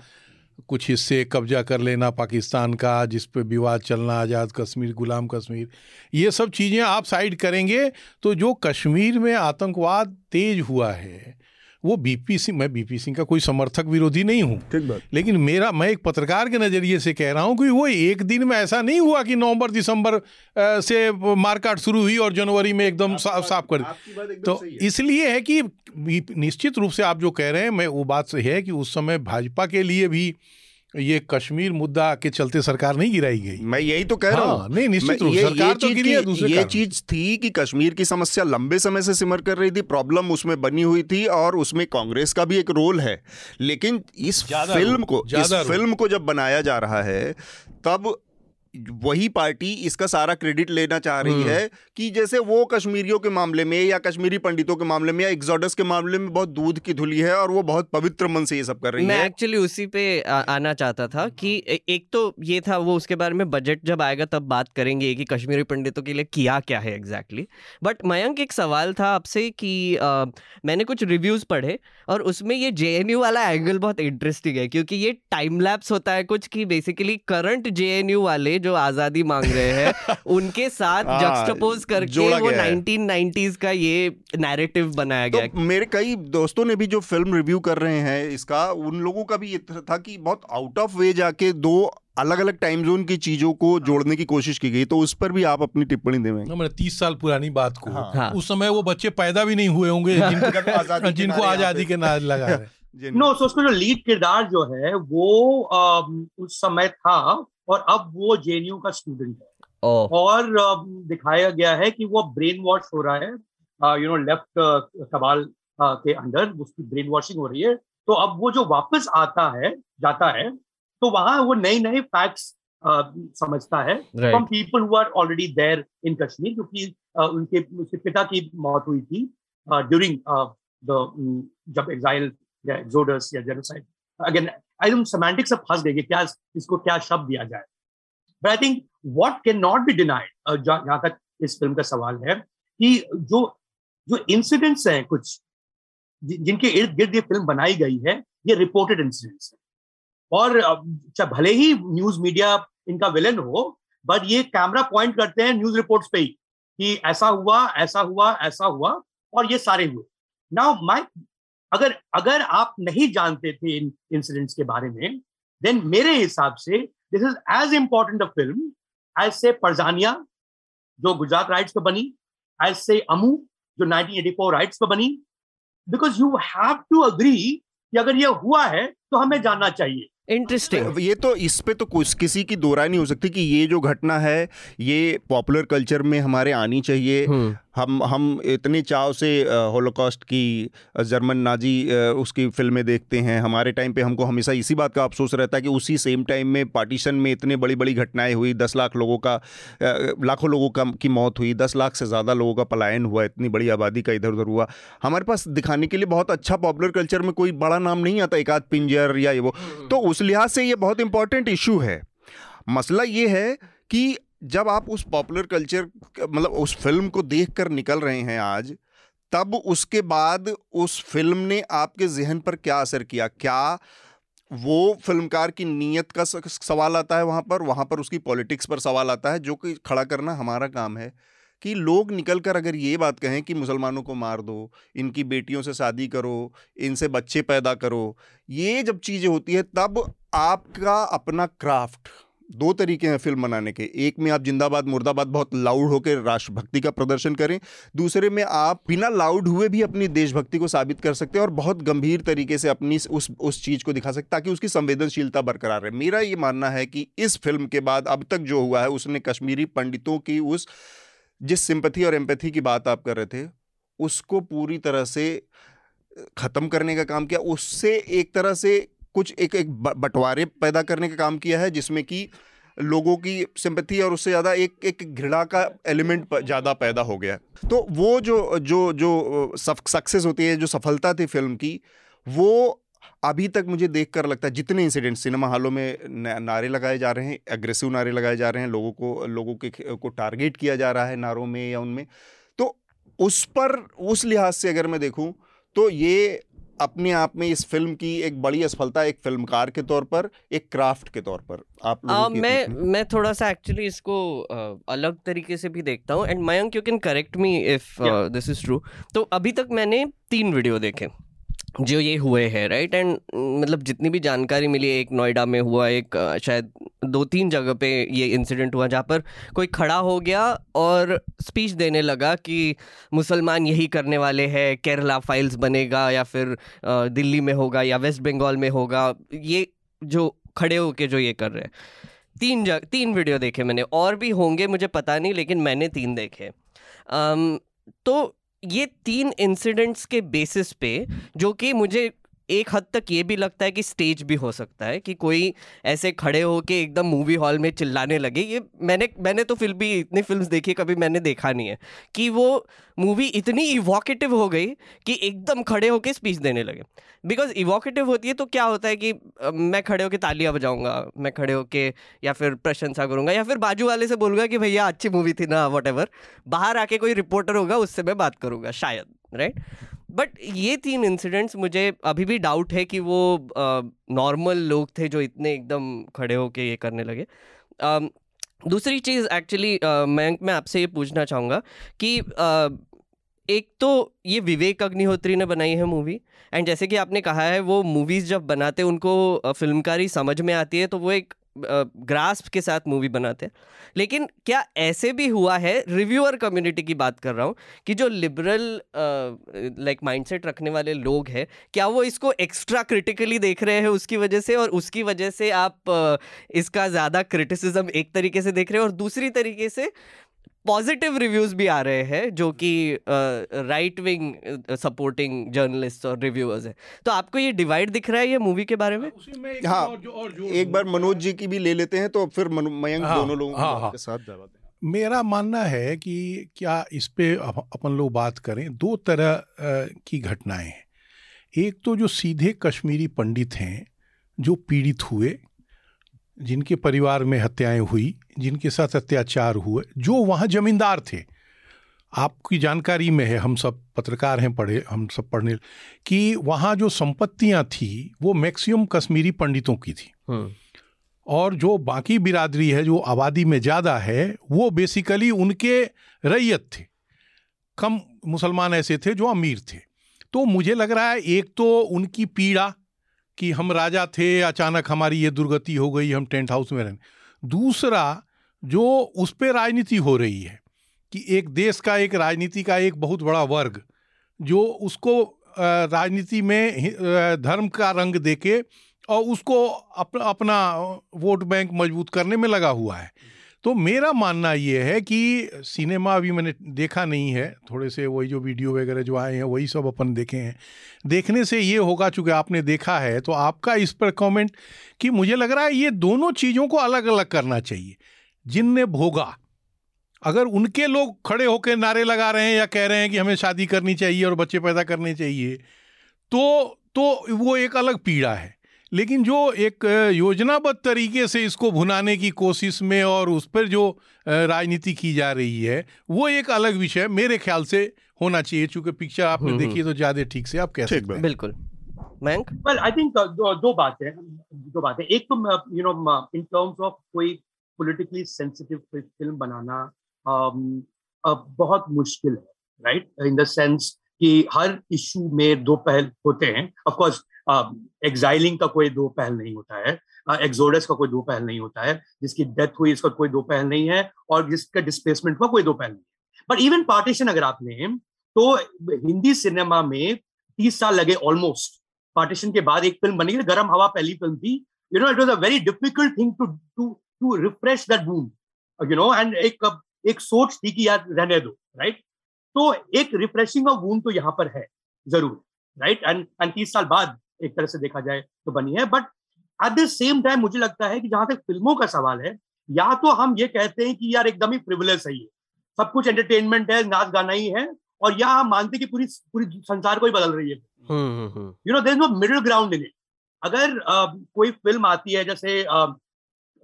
कुछ हिस्से कब्जा कर लेना पाकिस्तान का, जिस पे विवाद चलना, आज़ाद कश्मीर, गुलाम कश्मीर, ये सब चीज़ें आप साइड करेंगे तो जो कश्मीर में आतंकवाद तेज हुआ है वो बीपी सिंह, मैं बीपी सिंह का कोई समर्थक विरोधी नहीं हूँ, ठीक बात, लेकिन मेरा, मैं एक पत्रकार के नज़रिए से कह रहा हूँ कि वो एक दिन में ऐसा नहीं हुआ कि नवंबर दिसंबर से मारकाट शुरू हुई और जनवरी में एकदम साफ साफ कर दी. तो इसलिए है कि निश्चित रूप से आप जो कह रहे हैं, मैं वो बात सही है कि उस समय भाजपा के लिए भी ये कश्मीर मुद्दा के चलते सरकार नहीं गिराई गई. मैं यही तो कह रहा हूँ. हाँ, नहीं, निश्चित रूप से सरकार तो गिरी है. दूसरे ये चीज थी कि कश्मीर की समस्या लंबे समय से सिमर कर रही थी, प्रॉब्लम उसमें बनी हुई थी और उसमें कांग्रेस का भी एक रोल है, लेकिन इस फिल्म को इस फिल्म को जब बनाया जा रहा है तब वही पार्टी इसका सारा क्रेडिट लेना चाह रही है कि जैसे वो कश्मीरियों के मामले में या कश्मीरी पंडितों के मामले में या एक्सोडस के मामले में बहुत दूध की धुली है और वो बहुत पवित्र मन से ये सब कर रही मैं है। मैं एक्चुअली उसी पे आना चाहता था कि एक तो ये था, वो उसके बारे में बजट जब आएगा तब बात करेंगे कि कश्मीरी पंडितों के लिए किया क्या है एग्जैक्टली। बट मयंक, एक सवाल था आपसे कि आ, मैंने कुछ रिव्यूज़ पढ़े और उसमें ये जे एन यू वाला एंगल बहुत इंटरेस्टिंग है क्योंकि ये टाइम लैप्स होता है कुछ कि basically current J N U वाले जो आजादी मांग रहे हैं उनके साथ जक्स्टापोज करके वो नाइनटीन नाइंटीज़ का ये नैरेटिव बनाया गया। तो मेरे कई दोस्तों ने भी जो फिल्म रिव्यू कर रहे हैं इसका, उन लोगों का भी ये था कि बहुत आउट ऑफ वे जाके दो अलग अलग टाइम जोन की चीजों को जोड़ने की कोशिश की गई, तो उस पर भी आप अपनी टिप्पणी देंगे। तीस साल पुरानी बात को हाँ। उस समय वो बच्चे पैदा भी नहीं हुए होंगे जिनको, जिनको आजादी के नारे लगा रहे नो सो उसका जो लीड किरदार जो है वो आ, उस समय था और अब वो जे एन यू का स्टूडेंट है और आ, दिखाया गया है कि वो ब्रेन वॉश हो रहा है, यू नो लेफ्ट सवाल के अंदर उसकी ब्रेन वॉशिंग हो रही है। तो अब वो जो वापस आता है जाता है तो वहाँ वो नए नए फैक्ट्स समझता है from people who are already there in Kashmir, क्योंकि उनके उसके पिता की मौत हुई थी ड्यूरिंग द जब एग्जाइल या एक्सोडस या genocide. Again I am semantics में फंस गए क्या इसको क्या शब्द दिया जाए, but I think what can not be denied जहाँ तक इस फिल्म का सवाल है कि जो जो इंसिडेंट्स हैं कुछ जिनके इर्द गिर्द ये फिल्म बनाई गई है ये रिपोर्टेड इंसिडेंट्स हैं और भले ही न्यूज मीडिया इनका विलेन हो बट ये कैमरा पॉइंट करते हैं न्यूज रिपोर्ट्स पे ही कि ऐसा हुआ ऐसा हुआ ऐसा हुआ और ये सारे हुए। नाउ माय अगर अगर आप नहीं जानते थे इन इंसिडेंट्स के बारे में देन मेरे हिसाब से this is as important a film as say Parzania जो गुजरात राइट्स पे बनी, एज से अमू जो नाइनटीन एटी फोर राइट्स पे बनी, because you have to agree कि अगर ये हुआ है तो हमें जानना चाहिए। इंटरेस्टिंग, ये तो इस पे तो कुछ किसी की दोराय नहीं हो सकती कि ये जो घटना है ये पॉपुलर कल्चर में हमारे आनी चाहिए। हम हम इतने चाव से होलोकॉस्ट की जर्मन नाजी उसकी फिल्में देखते हैं, हमारे टाइम पे हमको हमेशा इसी बात का अफसोस रहता है कि उसी सेम टाइम में पार्टीशन में इतने बड़ी बड़ी घटनाएं हुई, दस लाख लोगों का लाखों लोगों का की मौत हुई, दस लाख से ज़्यादा लोगों का पलायन हुआ, इतनी बड़ी आबादी का इधर उधर हुआ। हमारे पास दिखाने के लिए बहुत अच्छा पॉपुलर कल्चर में कोई बड़ा नाम नहीं आता, एक आध पिंजर या ये वो, तो उस लिहाज से ये बहुत इंपॉर्टेंट इशू है। मसला ये है कि जब आप उस पॉपुलर कल्चर मतलब उस फिल्म को देखकर निकल रहे हैं आज, तब उसके बाद उस फिल्म ने आपके जहन पर क्या असर किया, क्या वो फिल्मकार की नीयत का सवाल आता है वहाँ पर, वहाँ पर उसकी पॉलिटिक्स पर सवाल आता है जो कि खड़ा करना हमारा काम है। कि लोग निकलकर अगर ये बात कहें कि मुसलमानों को मार दो, इनकी बेटियों से शादी करो, इनसे बच्चे पैदा करो, ये जब चीज़ें होती है तब आपका अपना क्राफ्ट, दो तरीके हैं फिल्म बनाने के, एक में आप जिंदाबाद मुर्दाबाद बहुत लाउड होकर राष्ट्रभक्ति का प्रदर्शन करें, दूसरे में आप बिना लाउड हुए भी अपनी देशभक्ति को साबित कर सकते हैं और बहुत गंभीर तरीके से अपनी उस उस चीज़ को दिखा सकते ताकि उसकी संवेदनशीलता बरकरार रहे। मेरा ये मानना है कि इस फिल्म के बाद अब तक जो हुआ है उसने कश्मीरी पंडितों की उस जिस सिंपैथी और एम्पैथी की बात आप कर रहे थे उसको पूरी तरह से ख़त्म करने का काम किया, उससे एक तरह से कुछ एक एक बंटवारे पैदा करने का काम किया है जिसमें कि लोगों की सिंपैथी और उससे ज़्यादा एक एक घृणा का एलिमेंट ज़्यादा पैदा हो गया। तो वो जो जो जो सक्सेस होती है, जो सफलता थी फिल्म की, वो अभी तक मुझे देखकर लगता है जितने इंसिडेंट सिनेमा हॉलों में नारे लगाए जा रहे हैं, एग्रेसिव नारे लगाए जा रहे हैं, लोगों को लोगों के को टारगेट किया जा रहा है नारों में या उनमें, तो उस पर उस लिहाज से अगर मैं देखूं तो ये अपने आप में इस फिल्म की एक बड़ी असफलता, एक फिल्मकार के तौर पर, एक क्राफ्ट के तौर पर। आप आ, मैं मैं थोड़ा सा एक्चुअली इसको आ, अलग तरीके से भी देखता हूँ। And Mayank, you can correct me if this is true. तो अभी तक मैंने तीन वीडियो देखे जो ये हुए हैं, राइट। एंड मतलब जितनी भी जानकारी मिली, एक नोएडा में हुआ, एक शायद दो तीन जगह पे ये इंसिडेंट हुआ जहाँ पर कोई खड़ा हो गया और स्पीच देने लगा कि मुसलमान यही करने वाले हैं, केरला फाइल्स बनेगा या फिर दिल्ली में होगा या वेस्ट बंगाल में होगा, ये जो खड़े होके जो ये कर रहे हैं। तीन जगह तीन वीडियो देखे मैंने, और भी होंगे मुझे पता नहीं, लेकिन मैंने तीन देखे। um, तो ये तीन इंसिडेंट्स के बेसिस पे, जो कि मुझे एक हद तक ये भी लगता है कि स्टेज भी हो सकता है कि कोई ऐसे खड़े हो के एकदम मूवी हॉल में चिल्लाने लगे। ये मैंने मैंने तो फिर भी इतनी फिल्म्स देखी कभी मैंने देखा नहीं है कि वो मूवी इतनी इवोकेटिव हो गई कि एकदम खड़े होके स्पीच देने लगे। बिकॉज इवोकेटिव होती है तो क्या होता है कि मैं खड़े होके तालियां बजाऊंगा, मैं खड़े होके या फिर प्रशंसा करूंगा या फिर बाजू वाले से बोलूँगा कि भैया अच्छी मूवी थी ना वॉट एवर। बाहर आके कोई रिपोर्टर होगा उससे मैं बात करूँगा शायद, राइट। बट ये तीन इंसिडेंट्स मुझे अभी भी डाउट है कि वो नॉर्मल लोग थे जो इतने एकदम खड़े होके ये करने लगे। आ, दूसरी चीज़ एक्चुअली मयंक मैं आपसे ये पूछना चाहूँगा कि आ, एक तो ये विवेक अग्निहोत्री ने बनाई है मूवी, एंड जैसे कि आपने कहा है वो मूवीज़ जब बनाते उनको फिल्मकारी समझ में आती है तो वो एक ग्रास्प के साथ मूवी बनाते हैं। लेकिन क्या ऐसे भी हुआ है, रिव्यूअर कम्युनिटी की बात कर रहा हूँ, कि जो लिबरल लाइक माइंडसेट रखने वाले लोग हैं क्या वो इसको एक्स्ट्रा क्रिटिकली देख रहे हैं उसकी वजह से, और उसकी वजह से आप इसका ज़्यादा क्रिटिसिज्म एक तरीके से देख रहे हैं और दूसरी तरीके से पॉजिटिव रिव्यूज़ भी आ रहे हैं जो कि राइट विंग सपोर्टिंग जर्नलिस्ट और रिव्यूअर्स हैं, तो आपको ये डिवाइड दिख रहा है ये मूवी के बारे में? हाँ, एक बार मनोज जी की भी ले लेते हैं तो फिर मयंक दोनों लोगों के साथ जाते हैं। मेरा मानना है कि क्या इस पे अपन लोग बात करें, दो तरह की घटनाएं हैं। एक तो जो सीधे कश्मीरी पंडित हैं जो पीड़ित हुए, जिनके परिवार में हत्याएं हुई, जिनके साथ अत्याचार हुए, जो वहाँ ज़मींदार थे। आपकी जानकारी में है, हम सब पत्रकार हैं, पढ़े हम सब पढ़ने कि वहाँ जो संपत्तियाँ थी वो मैक्सिमम कश्मीरी पंडितों की थी और जो बाकी बिरादरी है जो आबादी में ज़्यादा है वो बेसिकली उनके रैयत थे। कम मुसलमान ऐसे थे जो अमीर थे। तो मुझे लग रहा है एक तो उनकी पीड़ा कि हम राजा थे, अचानक हमारी ये दुर्गति हो गई, हम टेंट हाउस में रहें। दूसरा जो उस पर राजनीति हो रही है कि एक देश का एक राजनीति का एक बहुत बड़ा वर्ग जो उसको राजनीति में धर्म का रंग देके और उसको अपना अपना वोट बैंक मजबूत करने में लगा हुआ है। तो मेरा मानना ये है कि सिनेमा अभी मैंने देखा नहीं है, थोड़े से वही जो वीडियो वगैरह जो आए हैं वही सब अपन देखे हैं। देखने से ये होगा, चूँकि आपने देखा है तो आपका इस पर कमेंट, कि मुझे लग रहा है ये दोनों चीज़ों को अलग अलग करना चाहिए। जिनने भोगा, अगर उनके लोग खड़े होकर नारे लगा रहे हैं या कह रहे हैं कि हमें शादी करनी चाहिए और बच्चे पैदा करने चाहिए तो तो वो एक अलग पीड़ा है। लेकिन जो एक योजनाबद्ध तरीके से इसको भुनाने की कोशिश में और उस पर जो राजनीति की जा रही है वो एक अलग विषय मेरे ख्याल से होना चाहिए। चूंकि पिक्चर आपने देखी तो ज्यादा ठीक से आप कह सकते हैं। बिल्कुल मयंक। वेल आई थिंक दो बातें दो बातें एक तो you know in terms of कोई पॉलिटिकली सेंसिटिव फिल्म बनाना बहुत मुश्किल है, राइट, इन द सेंस कि हर इशू में दो पहल होते हैं। ऑफ कोर्स एग्जाइलिंग uh, का कोई दो पहल नहीं होता है, एक्सोडस uh, का कोई दो पहल नहीं होता है, जिसकी डेथ हुई इसका कोई दो पहल नहीं है और जिसका डिस्प्लेसमेंट हुआ कोई दो पहल नहीं है। बट इवन पार्टीशन अगर आप लें तो हिंदी सिनेमा में तीस साल लगे ऑलमोस्ट, पार्टीशन के बाद एक फिल्म बनी, गरम हवा पहली फिल्म थी, you know it was a very difficult thing to to to refresh that wound, you know, and एक एक सोच थी कि यार रहने दो, राइट। तो एक रिफ्रेशिंग ऑफ वूंड तो यहाँ पर है जरूर, राइट, एंड एंड तीस साल बाद एक तरह से देखा जाए तो बनी है। But at the same time मुझे लगता है कि जहां तक फिल्मों का सवाल है, या तो हम ये कहते हैं कि यार एकदम ही फ्रिवलेस है ये सब कुछ, एंटरटेनमेंट है, नाच गाना ही है, और या हम मानते हैं कि पूरी पूरी संसार को ही बदल रही है, you know, there is no middle ground in it. अगर uh, कोई फिल्म आती है जैसे uh,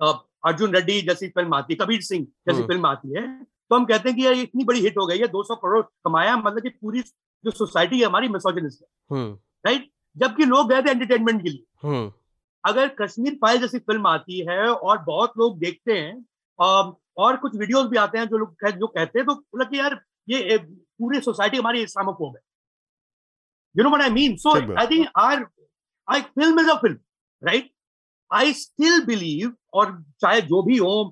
uh, अर्जुन रेड्डी जैसी फिल्म आती है, कबीर सिंह जैसी फिल्म आती है, तो हम कहते हैं कि यार इतनी बड़ी हिट हो गई है, दो सौ करोड़ कमाया, मतलब कि पूरी जो सोसाइटी है हमारी मिसोजिनिस्ट है, राइट, जबकि लोग गए थे एंटरटेनमेंट के लिए। अगर कश्मीर फाइल्स जैसी फिल्म आती है और बहुत लोग देखते हैं और कुछ वीडियोस भी आते हैं जो लोग जो कहते हैं तो लगता है यार ये पूरी सोसाइटी हमारी इस्लामोफोब है, you know what I mean. So I think our I film is a film, right. I still believe, और चाहे जो भी हो,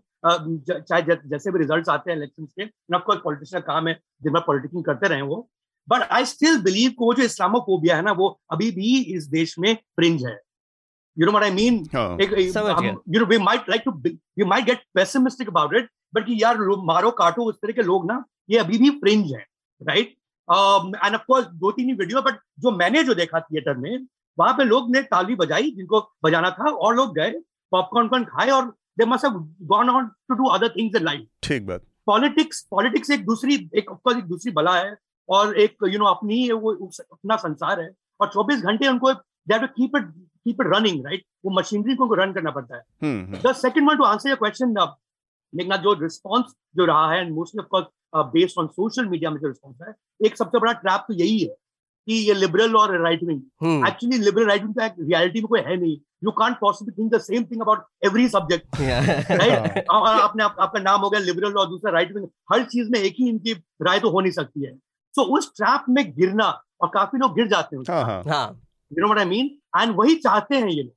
चाहे जैसे भी रिजल्ट आते हैं इलेक्शन के, ऑफ कोर्स पॉलिटिशियन का काम है दिन भर पॉलिटिकिंग करते रहे वो, बट आई स्टिल बिलीव को जो इस्लामोफोबिया है ना वो अभी भी इस देश में फ्रिंज है, you know what I mean. You know we might like to we might get pessimistic about it, but कि यार मारो काटो उस तरह के लोग ना ये अभी भी फ्रिंज है, राइट। एंड ऑफ कोर्स दो तीन ही वीडियो, बट जो मैंने जो देखा थिएटर में वहां पे लोग ने ताली बजाई जिनको बजाना था और लोग गए पॉपकॉर्न कॉर्न खाए और they must have gone on to do other things in life. ठीक बात। पॉलिटिक्स पॉलिटिक्स एक दूसरी एक ऑफकोर्स एक दूसरी बला है और एक यू नो अपनी वो अपना संसार है और चौबीस घंटे उनको they have to keep it keep it running right. वो मशीनरी को रन करना पड़ता है। The second one to answer your question Meghnath, जो रिस्पॉन्स जो रहा है mostly of course based on social media में जो रिस्पॉन्स है, एक सबसे बड़ा ट्रैप तो यही है कि ये लिबरल और right wing, actually liberal right wing तो रियलिटी में कोई है नहीं। You can't possibly think the same thing about every subject right. आपने आप, आपका नाम हो गया लिबरल और दूसरा राइट विंग, हर चीज में एक ही इनकी राय तो हो नहीं सकती है। सो so, उस ट्रैप में गिरना और काफी लोग गिर जाते हैं, you know what I mean, and वही चाहते हैं ये लोग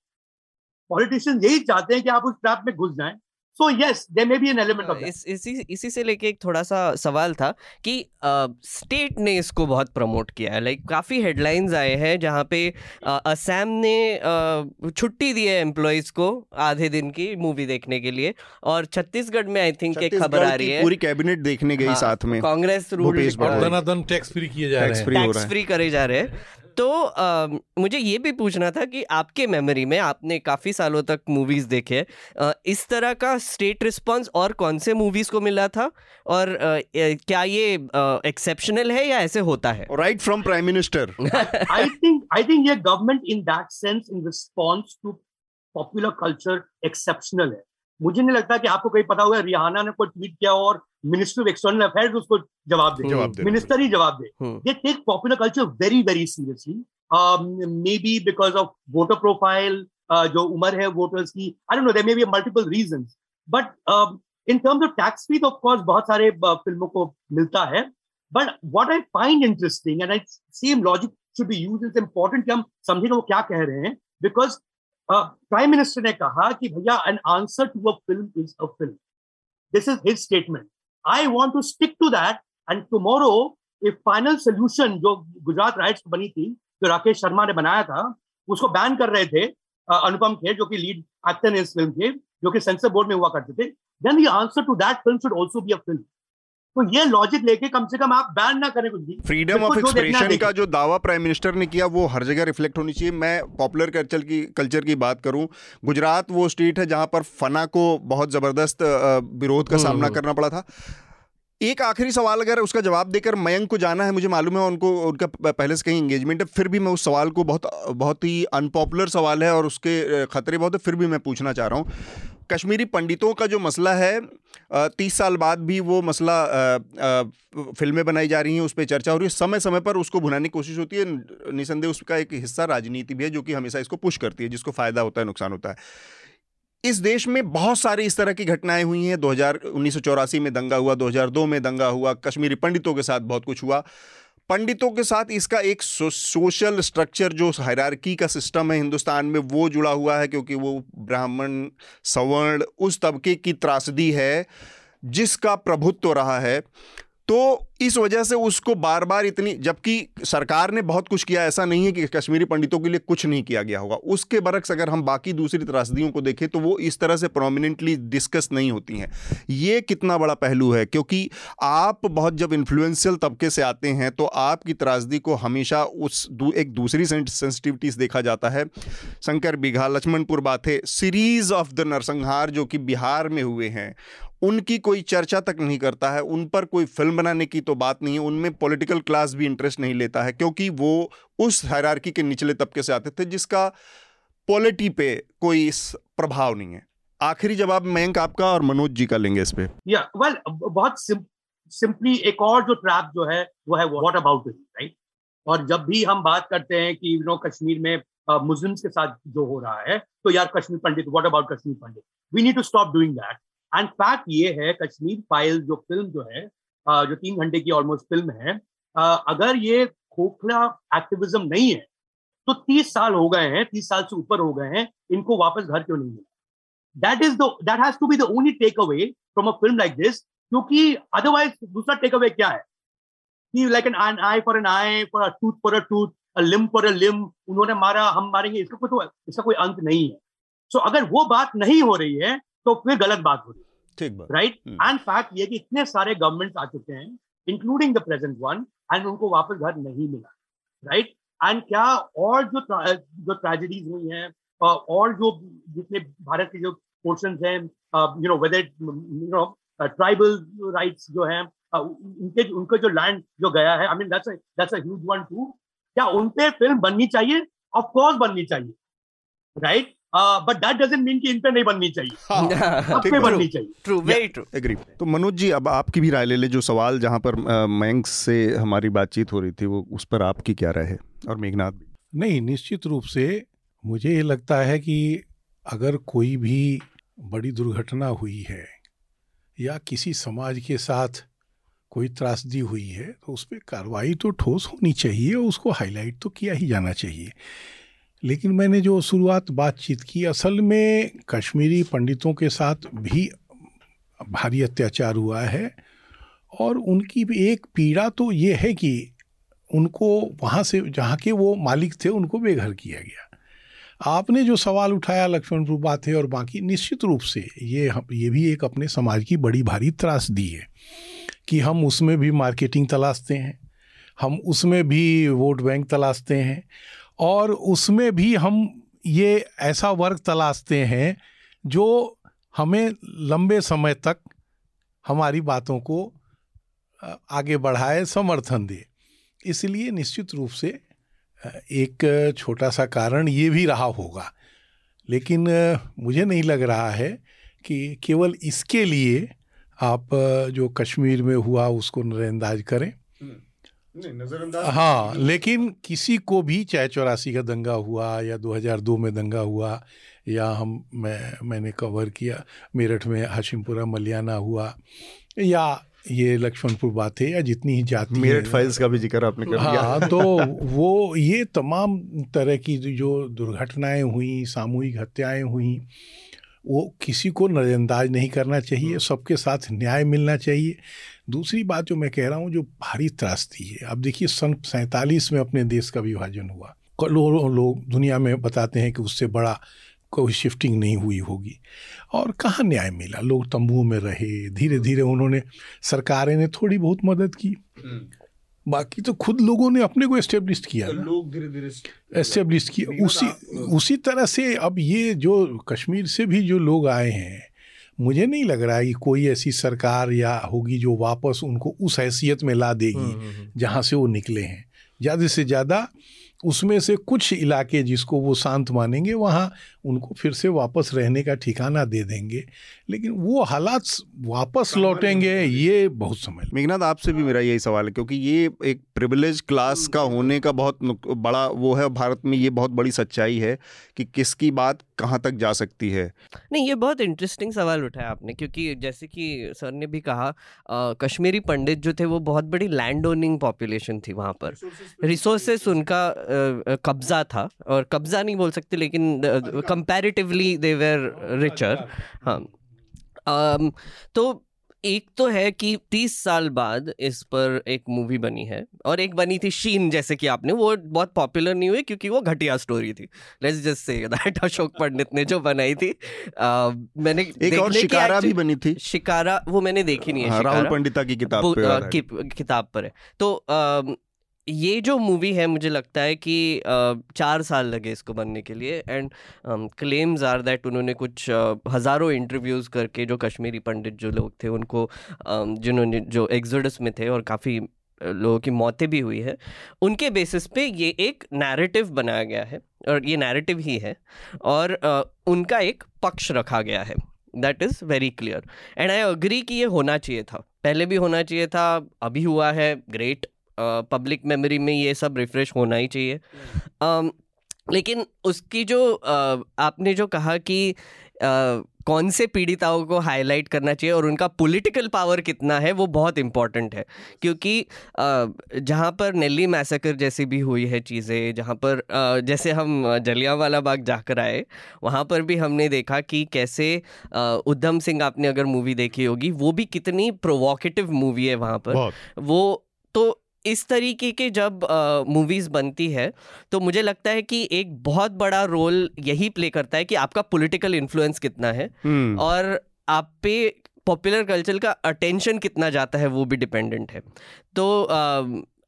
पॉलिटिशियंस, यही चाहते हैं कि आप उस ट्रैप में घुस जाएं। So yes, there may be an element of that. इस, इसी इसी से लेके एक थोड़ा सा सवाल था कि स्टेट uh, ने इसको बहुत प्रमोट किया है, like, लाइक काफ़ी हेडलाइंस आए हैं जहाँ पे असम uh, ने uh, छुट्टी दी है एम्प्लॉइज़ को आधे दिन की मूवी देखने के लिए, और छत्तीसगढ़ में आई थिंक एक खबर आ रही है पूरी कैबिनेट देखने गई साथ में, कांग्रेस रूल धनाधन टैक्स फ्री किए जा रहे हैं, टैक्स फ्री करे जा रहे हैं। तो आ, मुझे ये भी पूछना था कि आपके मेमोरी में आपने काफ़ी सालों तक मूवीज़ देखे, आ, इस तरह का स्टेट रिस्पॉन्स और कौन से मूवीज़ को मिला था और आ, क्या ये एक्सेप्शनल है या ऐसे होता है? Right from prime minister. I think I think ये government in that sense in response to popular culture exceptional है। मुझे नहीं लगता कि आपको कहीं पता होगा रिहाना ने कोई ट्वीट किया और मिनिस्टर ऑफ एक्सटर्नल अफेयर्स उसको जवाब दे, मिनिस्टर ही जवाब दे। They take popular culture very very seriously, maybe because of voter profile, जो उम्र है वोटर्स की, I don't know, there may be multiple reasons, but in terms of tax free तो ऑफकोर्स बहुत सारे uh, फिल्मों को मिलता है। But what I find interesting and I same logic should be used, it's important कि हम समझें वो क्या कह रहे हैं, बिकॉज प्राइम मिनिस्टर ने कहा कि भैया an answer to a film is a film, this is his statement, I want to stick to that, and tomorrow, if final solution जो गुजरात राइट्स बनी थी, जो राकेश शर्मा ने बनाया था, उसको बैन कर रहे थे अनुपम खेर जो कि लीड एक्टर इस फिल्म के, जो कि सेंसर बोर्ड में हुआ करते थे, then the answer to that film should also be a film. तो ये लॉजिक लेके कम से कम आप बैन ना करें कुछ भी। फ्रीडम ऑफ एक्सप्रेशन का जो दावा प्राइम मिनिस्टर ने किया वो हर जगह रिफ्लेक्ट होनी चाहिए। मैं पॉपुलर कल्चर की कल्चर की बात करूं, गुजरात वो स्टेट है जहां पर फना को बहुत जबरदस्त विरोध का सामना करना पड़ा था। एक आखिरी सवाल, अगर उसका जवाब देकर, मयंक को जाना है मुझे मालूम है, उनको उनका पहले से कहीं इंगेजमेंट है, फिर भी मैं उस सवाल को, बहुत बहुत ही अनपॉपुलर सवाल है और उसके खतरे बहुत है, फिर भी मैं पूछना चाह रहा हूँ। कश्मीरी पंडितों का जो मसला है, तीस साल बाद भी वो मसला, फिल्में बनाई जा रही हैं, उस पर चर्चा हो रही है, समय समय पर उसको भुनाने की कोशिश होती है, निसंदेह उसका एक हिस्सा राजनीति भी है जो कि हमेशा इसको पुश करती है, जिसको फ़ायदा होता है नुकसान होता है। इस देश में बहुत सारी इस तरह की घटनाएं हुई हैं, दो हज़ार उन्नीस सौ चौरासी में दंगा हुआ, दो हज़ार दो में दंगा हुआ, कश्मीरी पंडितों के साथ बहुत कुछ हुआ। पंडितों के साथ इसका एक सो, सोशल स्ट्रक्चर, जो हायरार्की का सिस्टम है हिंदुस्तान में, वो जुड़ा हुआ है, क्योंकि वो ब्राह्मण सवर्ण उस तबके की त्रासदी है जिसका प्रभुत्व रहा है। तो इस वजह से उसको बार बार इतनी, जबकि सरकार ने बहुत कुछ किया, ऐसा नहीं है कि कश्मीरी पंडितों के लिए कुछ नहीं किया गया होगा, उसके बरक्स अगर हम बाकी दूसरी त्रासदियों को देखें तो वो इस तरह से प्रोमिनेंटली डिस्कस नहीं होती हैं। ये कितना बड़ा पहलू है, क्योंकि आप बहुत, जब इन्फ्लुएंशियल तबके से आते हैं तो आपकी त्रासदी को हमेशा उस दू, एक दूसरी सेंसिटिविटी से देखा जाता है। Shankar Bigha, Laxmanpur Bathe, series of the नरसंहार जो कि बिहार में हुए हैं, उनकी कोई चर्चा तक नहीं करता है, उन पर कोई फिल्म बनाने की तो बात नहीं है, उनमें पॉलिटिकल क्लास भी इंटरेस्ट नहीं लेता है, क्योंकि वो उस हायरार्की के निचले तबके से आते थे जिसका पॉलिटी पे कोई प्रभाव नहीं है। आखिरी जवाब मयंक आपका और मनोज जी का लेंगे इस पे। या वेल, बहुत सिंपली एक और जो ट्रैप जो है वो है व्हाट अबाउट इट, राइट। और जब भी हम बात करते हैं कि यू नो कश्मीर में मुस्लिम्स के साथ जो हो रहा है, तो यार Kashmir Pandit, what about Kashmir Pandit, we need to stop doing that. And fact ये है, कश्मीर फाइल्स जो फिल्म जो है, जो तीन घंटे की ऑलमोस्ट फिल्म है, अगर ये खोखला एक्टिविज्म नहीं है तो तीस साल हो गए हैं, तीस साल से ऊपर हो गए हैं, इनको वापस घर क्यों नहीं मिला? That is the that has to be the only take away from a film like this, क्योंकि अदरवाइज दूसरा टेक अवे क्या है कि like an eye for an eye, for a tooth for a tooth, a limb for a limb, उन्होंने मारा हम मारेंगे, इसका कोई तो इसका कोई अंत नहीं है। सो so, अगर वो बात नहीं हो रही है तो फिर गलत बात हो रही है, ठीक बात, राइट। एंड फैक्ट ये कि इतने सारे गवर्नमेंट्स आ चुके हैं including the present one, and उनको वापस घर नहीं मिला, राइट। एंड क्या और जो ट्रा, जो ट्रेजेडीज हुई हैं और जो जितने भारत के जो पोर्शन हैं you know whether you know tribal rights जो हैं उनके उनका जो लैंड जो गया है, I mean that's that's a huge one too, क्या उन पे फिल्म बननी चाहिए? ऑफ कोर्स बननी चाहिए, right, but that doesn't mean कि इन पे नहीं बननी चाहिए, सब पे बननी चाहिए। True, very true, agree. तो मनोज जी, अब आपकी भी राय ले ले, जो सवाल जहां पर मयंक से हमारी बातचीत हो रही थी वो, उस पर आपकी क्या राय है? और मेघनाथ भी। नहीं, निश्चित रूप से मुझे ये लगता है कि अगर कोई भी बड़ी दुर्घटना हुई है या किसी समाज के साथ कोई त्रासदी हुई है तो उस पर कार्रवाई तो ठोस होनी चाहिए, उसको हाईलाइट तो किया ही जाना चाहिए। लेकिन मैंने जो शुरुआत बातचीत की, असल में कश्मीरी पंडितों के साथ भी भारी अत्याचार हुआ है और उनकी भी एक पीड़ा तो ये है कि उनको वहाँ से जहाँ के वो मालिक थे उनको बेघर किया गया। आपने जो सवाल उठाया लक्ष्मणपुर बातें और बाकी, निश्चित रूप से ये ये भी एक अपने समाज की बड़ी भारी त्रासदी है कि हम उसमें भी मार्केटिंग तलाशते हैं, हम उसमें भी वोट बैंक तलाशते हैं और उसमें भी हम ये ऐसा वर्ग तलाशते हैं जो हमें लंबे समय तक हमारी बातों को आगे बढ़ाए, समर्थन दे। इसलिए निश्चित रूप से एक छोटा सा कारण ये भी रहा होगा, लेकिन मुझे नहीं लग रहा है कि केवल इसके लिए आप जो कश्मीर में हुआ उसको नजरअंदाज करें। नहीं, नजरअंदाज हाँ, लेकिन किसी को भी, चाहे चौरासी का दंगा हुआ या दो हज़ार दो में दंगा हुआ या हम मैं मैंने कवर किया मेरठ में हाशिमपुरा मलियाना हुआ या ये लक्ष्मणपुर बातें या जितनी ही जाति, मेरठ फाइल्स का भी जिक्र आपने कर दिया। हाँ, तो वो ये तमाम तरह की जो दुर्घटनाएँ हुई, सामूहिक हत्याएँ हुई, वो किसी को नज़रअंदाज नहीं करना चाहिए, सबके साथ न्याय मिलना चाहिए। दूसरी बात जो मैं कह रहा हूँ, जो भारी त्रासदी है, अब देखिए सन सैंतालीस में अपने देश का विभाजन हुआ, लोग लो, दुनिया में बताते हैं कि उससे बड़ा कोई शिफ्टिंग नहीं हुई होगी और कहाँ न्याय मिला, लोग तंबू में रहे। धीरे धीरे उन्होंने, सरकारें ने थोड़ी बहुत मदद की, बाकी तो खुद लोगों ने अपने को एस्टेब्लिश किया, लोग धीरे धीरे एस्टेब्लिश किया। उसी उसी तरह से अब ये जो कश्मीर से भी जो लोग आए हैं, मुझे नहीं लग रहा है कि कोई ऐसी सरकार या होगी जो वापस उनको उस हैसियत में ला देगी जहाँ से वो निकले हैं। ज़्यादा से ज़्यादा उसमें से कुछ इलाके जिसको वो शांत मानेंगे वहाँ उनको फिर से वापस रहने का ठिकाना दे देंगे, लेकिन वो हालात वापस लौटेंगे ये बहुत समय। मेघनाथ, आपसे भी मेरा यही सवाल है, क्योंकि ये एक प्रिविलेज क्लास का होने का बहुत बड़ा वो है भारत में, ये बहुत बड़ी सच्चाई है कि किसकी बात कहाँ तक जा सकती है। नहीं, ये बहुत इंटरेस्टिंग सवाल उठाया आपने, क्योंकि जैसे कि सर ने भी कहा, आ, कश्मीरी पंडित जो थे वो बहुत बड़ी लैंड ओनिंग पॉपुलेशन थी, वहाँ पर रिसोर्सेस उनका कब्जा था, और कब्जा नहीं बोल सकते लेकिन कंपैरेटिवली दे वेर रिचर। हाँ, तो एक तो है कि तीस साल बाद इस पर एक मूवी बनी है, और एक बनी थी शीन, जैसे कि आपने, वो बहुत पॉपुलर नहीं हुई क्योंकि वो घटिया स्टोरी थी, let's just say that. Ashok Pandit ने जो बनाई थी, आ, मैंने एक और शिकारा भी बनी थी, शिकारा वो मैंने देखी नहीं है, राहुल पंडिता की किताब पर किताब पर है। तो आ, ये जो मूवी है, मुझे लगता है कि चार साल लगे इसको बनने के लिए, एंड क्लेम्स आर दैट उन्होंने कुछ हज़ारों इंटरव्यूज़ करके जो कश्मीरी पंडित जो लोग थे उनको, जिन्होंने जो एग्जोडस में थे और काफ़ी लोगों की मौतें भी हुई है, उनके बेसिस पे ये एक नैरेटिव बनाया गया है, और ये नैरेटिव ही है, और उनका एक पक्ष रखा गया है। That is very clear, and I agree कि ये होना चाहिए था, पहले भी होना चाहिए था, अभी हुआ है, ग्रेट, पब्लिक मेमोरी में ये सब रिफ्रेश होना ही चाहिए। uh, लेकिन उसकी जो uh, आपने जो कहा कि uh, कौन से पीड़िताओं को हाईलाइट करना चाहिए और उनका पॉलिटिकल पावर कितना है, वो बहुत इम्पॉर्टेंट है, क्योंकि जहाँ पर नेल्ली मैसेकर जैसी भी हुई है चीज़ें, जहाँ पर जैसे हम जलियांवाला बाग जाकर आए, वहाँ पर भी हमने देखा कि कैसे उधम सिंह, आपने अगर मूवी देखी होगी, वो भी कितनी प्रोवोकेटिव मूवी है वहाँ पर वो। तो इस तरीके के जब मूवीज़ बनती है तो मुझे लगता है कि एक बहुत बड़ा रोल यही प्ले करता है कि आपका पॉलिटिकल इन्फ्लुएंस कितना है और आप पे पॉपुलर कल्चर का अटेंशन कितना जाता है, वो भी डिपेंडेंट है। तो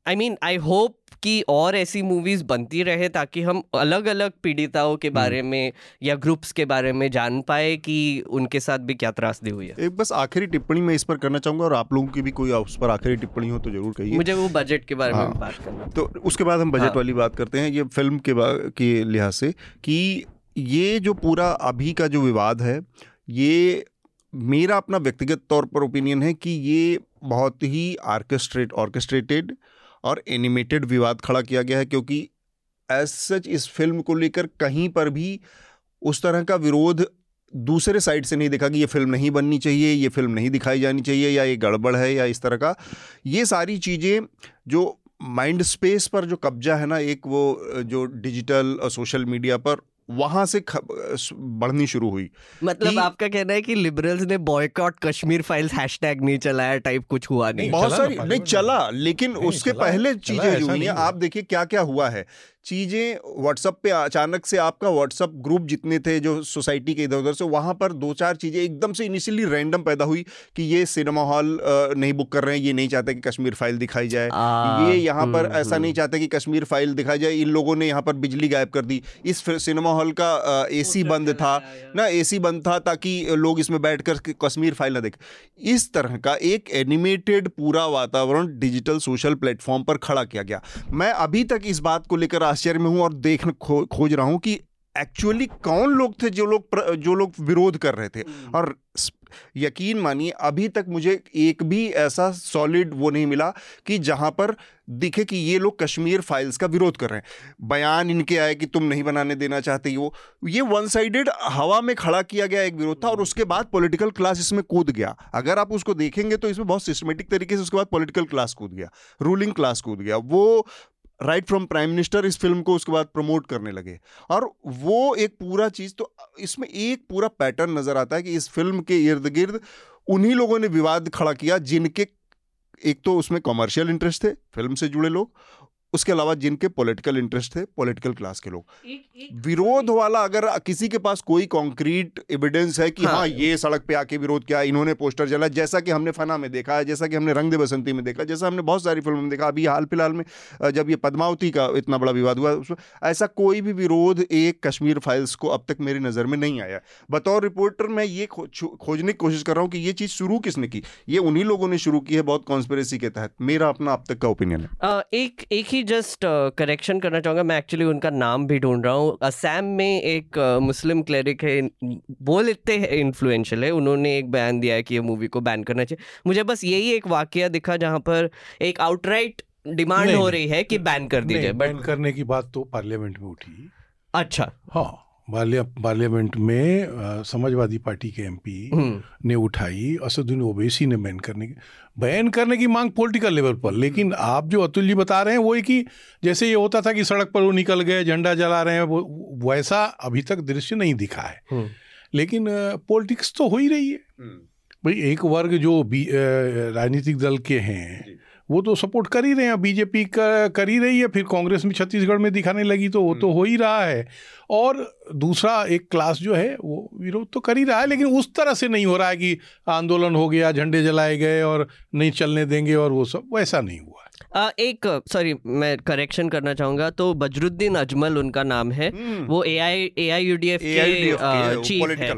आई मीन आई होप कि और ऐसी मूवीज बनती रहे ताकि हम अलग अलग पीड़िताओं के बारे में या ग्रुप्स के बारे में जान पाए कि उनके साथ भी क्या त्रासदी हुई है। एक बस आखिरी टिप्पणी मैं इस पर करना चाहूँगा, और आप लोगों की भी कोई उस पर आखिरी टिप्पणी हो तो जरूर कहिए। मुझे वो बजट के बारे हाँ, में बात करना, तो उसके बाद हम बजट हाँ, वाली बात करते हैं। ये फिल्म के, के लिहाज से कि ये जो पूरा अभी का जो विवाद है, ये मेरा अपना व्यक्तिगत तौर पर ओपिनियन है कि ये बहुत ही आर्केस्ट्रेट ऑर्केस्ट्रेटेड और एनिमेटेड विवाद खड़ा किया गया है, क्योंकि एज सच इस फिल्म को लेकर कहीं पर भी उस तरह का विरोध दूसरे साइड से नहीं देखा कि ये फिल्म नहीं बननी चाहिए, ये फिल्म नहीं दिखाई जानी चाहिए, या ये गड़बड़ है, या इस तरह का। ये सारी चीज़ें जो माइंड स्पेस पर जो कब्जा है ना, एक वो जो डिजिटल और सोशल मीडिया पर, वहाँ से बढ़नी शुरू हुई। मतलब आपका कहना है कि लिबरल्स ने बॉयकॉट कश्मीर फाइल्स हैशटैग नहीं चलाया टाइप कुछ हुआ नहीं, बहुत सारी नहीं चला, लेकिन उसके पहले चीज़ें जो हुई हैं, आप देखिए क्या क्या हुआ है। चीज़ें व्हाट्सएप पे अचानक से आपका व्हाट्सएप ग्रुप जितने थे जो सोसाइटी के इधर उधर से, वहाँ पर दो चार चीज़ें एकदम से इनिशियली रैंडम पैदा हुई कि ये सिनेमा हॉल नहीं बुक कर रहे हैं, ये नहीं चाहते कि कश्मीर फाइल दिखाई जाए, ये यहाँ पर ऐसा नहीं चाहते कि कश्मीर फाइल दिखाई जाए, इन लोगों ने यहाँ पर बिजली गायब कर दी, इस सिनेमा हॉल का एसी बंद था ना, एसी बंद था ताकि लोग इसमें बैठकर कश्मीर फाइल ना देखें। इस तरह का एक एनिमेटेड पूरा वातावरण डिजिटल सोशल प्लेटफॉर्म पर खड़ा किया गया। मैं अभी तक इस बात को लेकर आश्चर्य में हूं और देख खो, खोज रहा हूं कि एक्चुअली कौन लोग थे जो लोग जो लोग विरोध कर रहे थे, और यकीन मानिए अभी तक मुझे एक भी ऐसा सॉलिड वो नहीं मिला कि जहां पर दिखे कि ये लोग कश्मीर फाइल्स का विरोध कर रहे हैं। बयान इनके आए कि तुम नहीं बनाने देना चाहते, वो ये वन साइडेड हवा में खड़ा किया गया एक विरोध था, और उसके बाद पॉलिटिकल क्लास इसमें कूद गया। अगर आप उसको देखेंगे तो इसमें बहुत सिस्टमेटिक तरीके से उसके बाद पॉलिटिकल क्लास कूद गया, रूलिंग क्लास कूद गया, वो राइट फ्रॉम प्राइम मिनिस्टर इस फिल्म को उसके बाद प्रमोट करने लगे, और वो एक पूरा चीज़। तो इसमें एक पूरा पैटर्न नज़र आता है कि इस फिल्म के इर्द गिर्द उन्हीं लोगों ने विवाद खड़ा किया जिनके एक तो उसमें कॉमर्शियल इंटरेस्ट थे, फिल्म से जुड़े लोग, उसके अलावा जिनके पॉलिटिकल इंटरेस्ट थे, पॉलिटिकल क्लास के लोग। विरोध वाला अगर किसी के पास कोई कॉन्क्रीट एविडेंस है कि हाँ, हाँ ये सड़क पे आके विरोध किया, इन्होंने पोस्टर जलाया, जैसा कि हमने फना में देखा है, जैसा कि हमने रंग दे बसंती में देखा, जैसा हमने बहुत सारी फिल्मों में देखा, अभी हाल फिलहाल में जब ये पद्मावती का इतना बड़ा विवाद हुआ, उसमें ऐसा कोई भी विरोध एक कश्मीर फाइल्स को अब तक मेरी नज़र में नहीं आया। बतौर रिपोर्टर मैं ये खोजने की कोशिश कर रहा हूँ कि ये चीज़ शुरू किसने की, ये उन्हीं लोगों ने शुरू की है बहुत कॉन्स्पिरेसी के तहत, मेरा अपना अब तक का ओपिनियन है। एक एक ही जस्ट करेक्शन uh, करना चाहूँगा, मैं एक्चुअली उनका नाम भी ढूंढ रहा हूँ। असम में एक मुस्लिम uh, क्लरिक है, वो लेते हैं इन्फ्लुएंशियल है, उन्होंने एक बयान दिया है कि ये मूवी को बैन करना चाहिए। मुझे बस यही एक वाकया दिखा जहाँ पर एक आउटराइट डिमांड हो रही है कि बैन कर दी जाए। बैन करने की बात तो पार्लियामेंट में उठी। अच्छा हाँ, पार्लियामेंट में आ, समाजवादी पार्टी के एमपी ने उठाई, असदुद्दीन ओवैसी ने बैन करने की बैन करने की मांग पॉलिटिकल लेवल पर। लेकिन आप जो अतुल जी बता रहे हैं वो कि जैसे ये होता था कि सड़क पर वो निकल गए, झंडा जला रहे हैं, वो वैसा अभी तक दृश्य नहीं दिखा है। लेकिन पॉलिटिक्स तो हो ही रही है भाई। एक वर्ग जो राजनीतिक दल के हैं वो तो सपोर्ट कर ही रहे हैं, बीजेपी कर, कर ही रही है, फिर कांग्रेस में छत्तीसगढ़ में दिखाने लगी, तो वो तो हो ही रहा है। और दूसरा एक क्लास जो है वो विरोध तो कर ही रहा है, लेकिन उस तरह से नहीं हो रहा है कि आंदोलन हो गया, झंडे जलाए गए और नहीं चलने देंगे और वो सब, वैसा नहीं हुआ। आ, एक सॉरी मैं करेक्शन करना चाहूँगा, तो बजरुद्दीन अजमल उनका नाम है, वो A I A I U D F के चीफ है,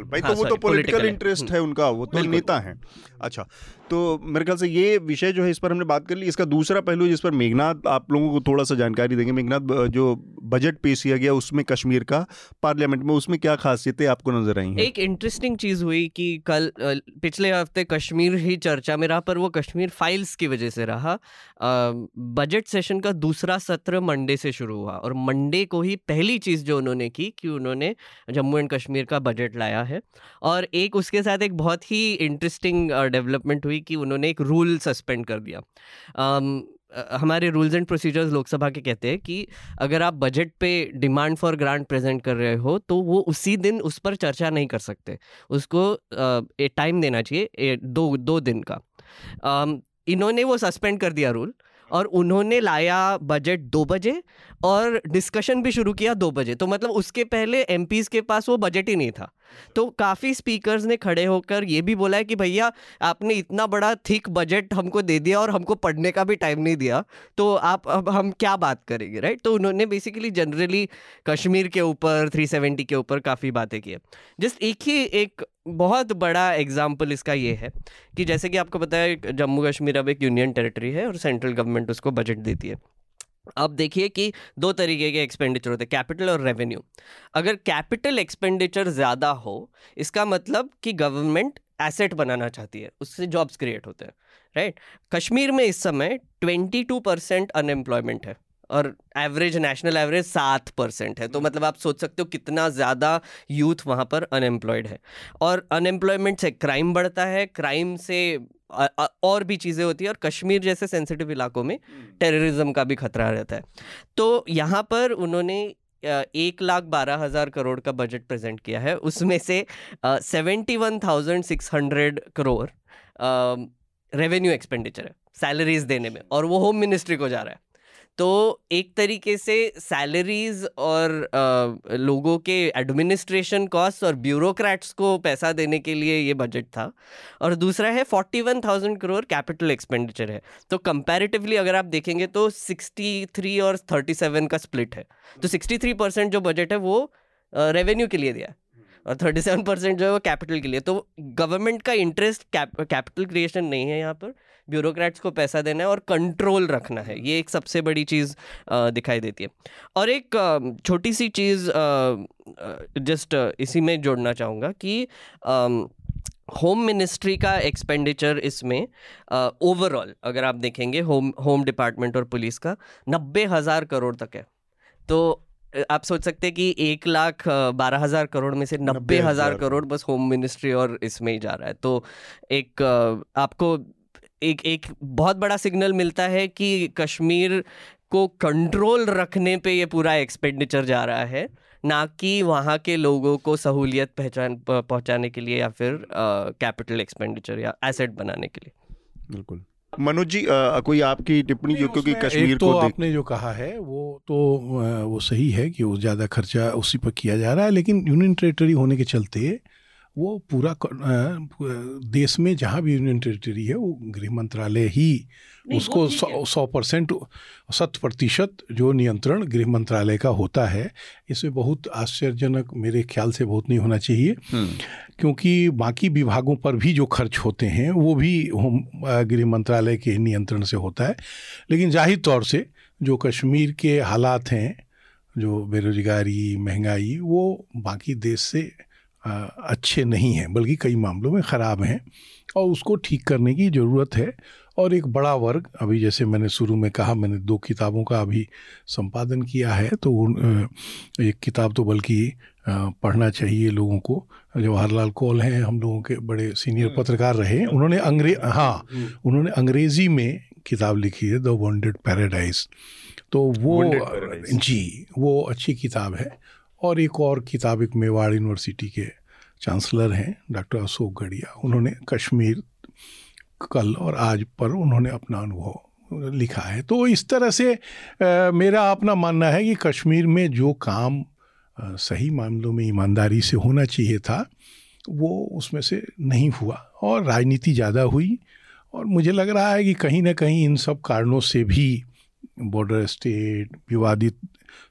तो पॉलिटिकल इंटरेस्ट है उनका, वो तो नेता है। अच्छा, तो मेरे ख्याल से ये विषय जो है इस पर हमने बात कर ली। इसका दूसरा पहलू जिस पर मेघनाथ आप लोगों को थोड़ा सा जानकारी देंगे, मेघनाथ जो बजट पेश किया गया उसमें कश्मीर का पार्लियामेंट में, उसमें क्या खासियतें आपको नजर आई हैं? एक इंटरेस्टिंग चीज़ हुई कि कल पिछले हफ्ते कश्मीर ही चर्चा में रहा, पर वो कश्मीर फाइल्स की वजह से रहा। बजट सेशन का दूसरा सत्र मंडे से शुरू हुआ, और मंडे को ही पहली चीज़ जो उन्होंने की कि उन्होंने जम्मू एंड कश्मीर का बजट लाया है, और एक उसके साथ एक बहुत ही इंटरेस्टिंग डेवलपमेंट हुई कि उन्होंने एक रूल सस्पेंड कर दिया। um, हमारे रूल्स एंड प्रोसीजर्स लोकसभा के कहते हैं कि अगर आप बजट पे डिमांड फॉर ग्रांट प्रेजेंट कर रहे हो तो वो उसी दिन उस पर चर्चा नहीं कर सकते, उसको टाइम देना चाहिए दो दो दिन का। um, इन्होंने वो सस्पेंड कर दिया रूल, और उन्होंने लाया बजट दो बजे और डिस्कशन भी शुरू किया दो बजे। तो मतलब उसके पहले एमपीज़ के पास वो बजट ही नहीं था। तो काफ़ी स्पीकर्स ने खड़े होकर ये भी बोला है कि भैया आपने इतना बड़ा थिक बजट हमको दे दिया और हमको पढ़ने का भी टाइम नहीं दिया, तो आप अब हम क्या बात करेंगे, राइट। तो उन्होंने बेसिकली जनरली कश्मीर के ऊपर, तीन सौ सत्तर के ऊपर काफ़ी बातें की है। जस्ट एक ही एक बहुत बड़ा एग्जाम्पल इसका ये है कि जैसे कि आपको पता है जम्मू कश्मीर अब एक यूनियन टेरिटरी है और सेंट्रल गवर्नमेंट उसको बजट देती है। अब देखिए कि दो तरीके के एक्सपेंडिचर होते हैं, कैपिटल और रेवेन्यू। अगर कैपिटल एक्सपेंडिचर ज़्यादा हो, इसका मतलब कि गवर्नमेंट एसेट बनाना चाहती है, उससे जॉब्स क्रिएट होते हैं, राइट। कश्मीर में इस समय बाईस परसेंट अनएम्प्लॉयमेंट है और एवरेज नेशनल एवरेज सात परसेंट है। तो मतलब आप सोच सकते हो कितना ज़्यादा यूथ वहाँ पर अनएम्प्लॉयड है। और अनएम्प्लॉयमेंट से क्राइम बढ़ता है, क्राइम से और भी चीज़ें होती है, और कश्मीर जैसे सेंसिटिव इलाकों में टेररिज्म का भी खतरा रहता है। तो यहाँ पर उन्होंने एक लाख बारह हज़ार करोड़ का बजट प्रेजेंट किया है, उसमें से seventy one thousand six hundred crore revenue expenditure है सैलरीज देने में, और वो होम मिनिस्ट्री को जा रहा है। तो एक तरीके से सैलरीज और आ, लोगों के एडमिनिस्ट्रेशन कॉस्ट और ब्यूरोक्रेट्स को पैसा देने के लिए ये बजट था। और दूसरा है इकतालीस हज़ार करोड़ कैपिटल एक्सपेंडिचर है। तो कंपैरेटिवली अगर आप देखेंगे तो तिरसठ और सैंतीस का स्प्लिट है। तो तिरसठ परसेंट जो बजट है वो रेवेन्यू के लिए दिया और सैंतीस परसेंट जो है वो कैपिटल के लिए। तो गवर्नमेंट का इंटरेस्ट कैपिटल क्रिएशन नहीं है यहाँ पर, ब्यूरोक्रेट्स को पैसा देना है और कंट्रोल रखना है। ये एक सबसे बड़ी चीज़ दिखाई देती है। और एक छोटी सी चीज़ जस्ट इसी में जोड़ना चाहूँगा कि होम मिनिस्ट्री का एक्सपेंडिचर इसमें ओवरऑल अगर आप देखेंगे होम होम डिपार्टमेंट और पुलिस का नब्बे हज़ार करोड़ तक है। तो आप सोच सकते हैं कि एक लाख बारह हज़ार करोड़ में से नब्बे हज़ार करोड़ बस होम मिनिस्ट्री और इसमें ही जा रहा है। तो एक आपको एक एक बहुत बड़ा सिग्नल मिलता है कि कश्मीर को कंट्रोल रखने पे ये पूरा एक्सपेंडिचर जा रहा है, ना कि वहाँ के लोगों को सहूलियत पहचान पहुँचाने के लिए या फिर कैपिटल एक्सपेंडिचर या एसेट बनाने के लिए। बिल्कुल मनोज जी, आ, कोई आपकी टिप्पणी जो, क्योंकि कश्मीर तो को आपने जो कहा है वो तो वो सही है कि वो ज़्यादा खर्चा उसी पर किया जा रहा है, लेकिन यूनियन टेरिटरी होने के चलते वो पूरा देश में जहाँ भी यूनियन टेरिटरी है वो गृह मंत्रालय ही उसको सौ परसेंट शत प्रतिशत जो नियंत्रण गृह मंत्रालय का होता है। इसमें बहुत आश्चर्यजनक मेरे ख्याल से बहुत नहीं होना चाहिए, क्योंकि बाकी विभागों पर भी जो खर्च होते हैं वो भी होम गृह मंत्रालय के नियंत्रण से होता है। लेकिन जाहिर तौर से जो कश्मीर के हालात हैं, जो बेरोजगारी, महंगाई, वो बाकी देश से अच्छे नहीं हैं, बल्कि कई मामलों में ख़राब हैं और उसको ठीक करने की ज़रूरत है। और एक बड़ा वर्ग, अभी जैसे मैंने शुरू में कहा, मैंने दो किताबों का अभी संपादन किया है, तो एक किताब तो बल्कि पढ़ना चाहिए लोगों को, जवाहर लाल कौल हैं, हम लोगों के बड़े सीनियर पत्रकार रहे, उन्होंने अंग्रे हाँ उन्होंने अंग्रेज़ी में किताब लिखी है, द वॉन्डेड पैराडाइज। तो वो जी वो अच्छी किताब है। और एक और किताब, एक मेवाड़ यूनिवर्सिटी के चांसलर हैं डॉक्टर अशोक गढ़िया, उन्होंने कश्मीर कल और आज पर उन्होंने अपना अनुभव लिखा है। तो इस तरह से आ, मेरा अपना मानना है कि कश्मीर में जो काम आ, सही मामलों में ईमानदारी से होना चाहिए था वो उसमें से नहीं हुआ और राजनीति ज़्यादा हुई। और मुझे लग रहा है कि कहीं ना कहीं इन सब कारणों से भी, बॉर्डर स्टेट विवादित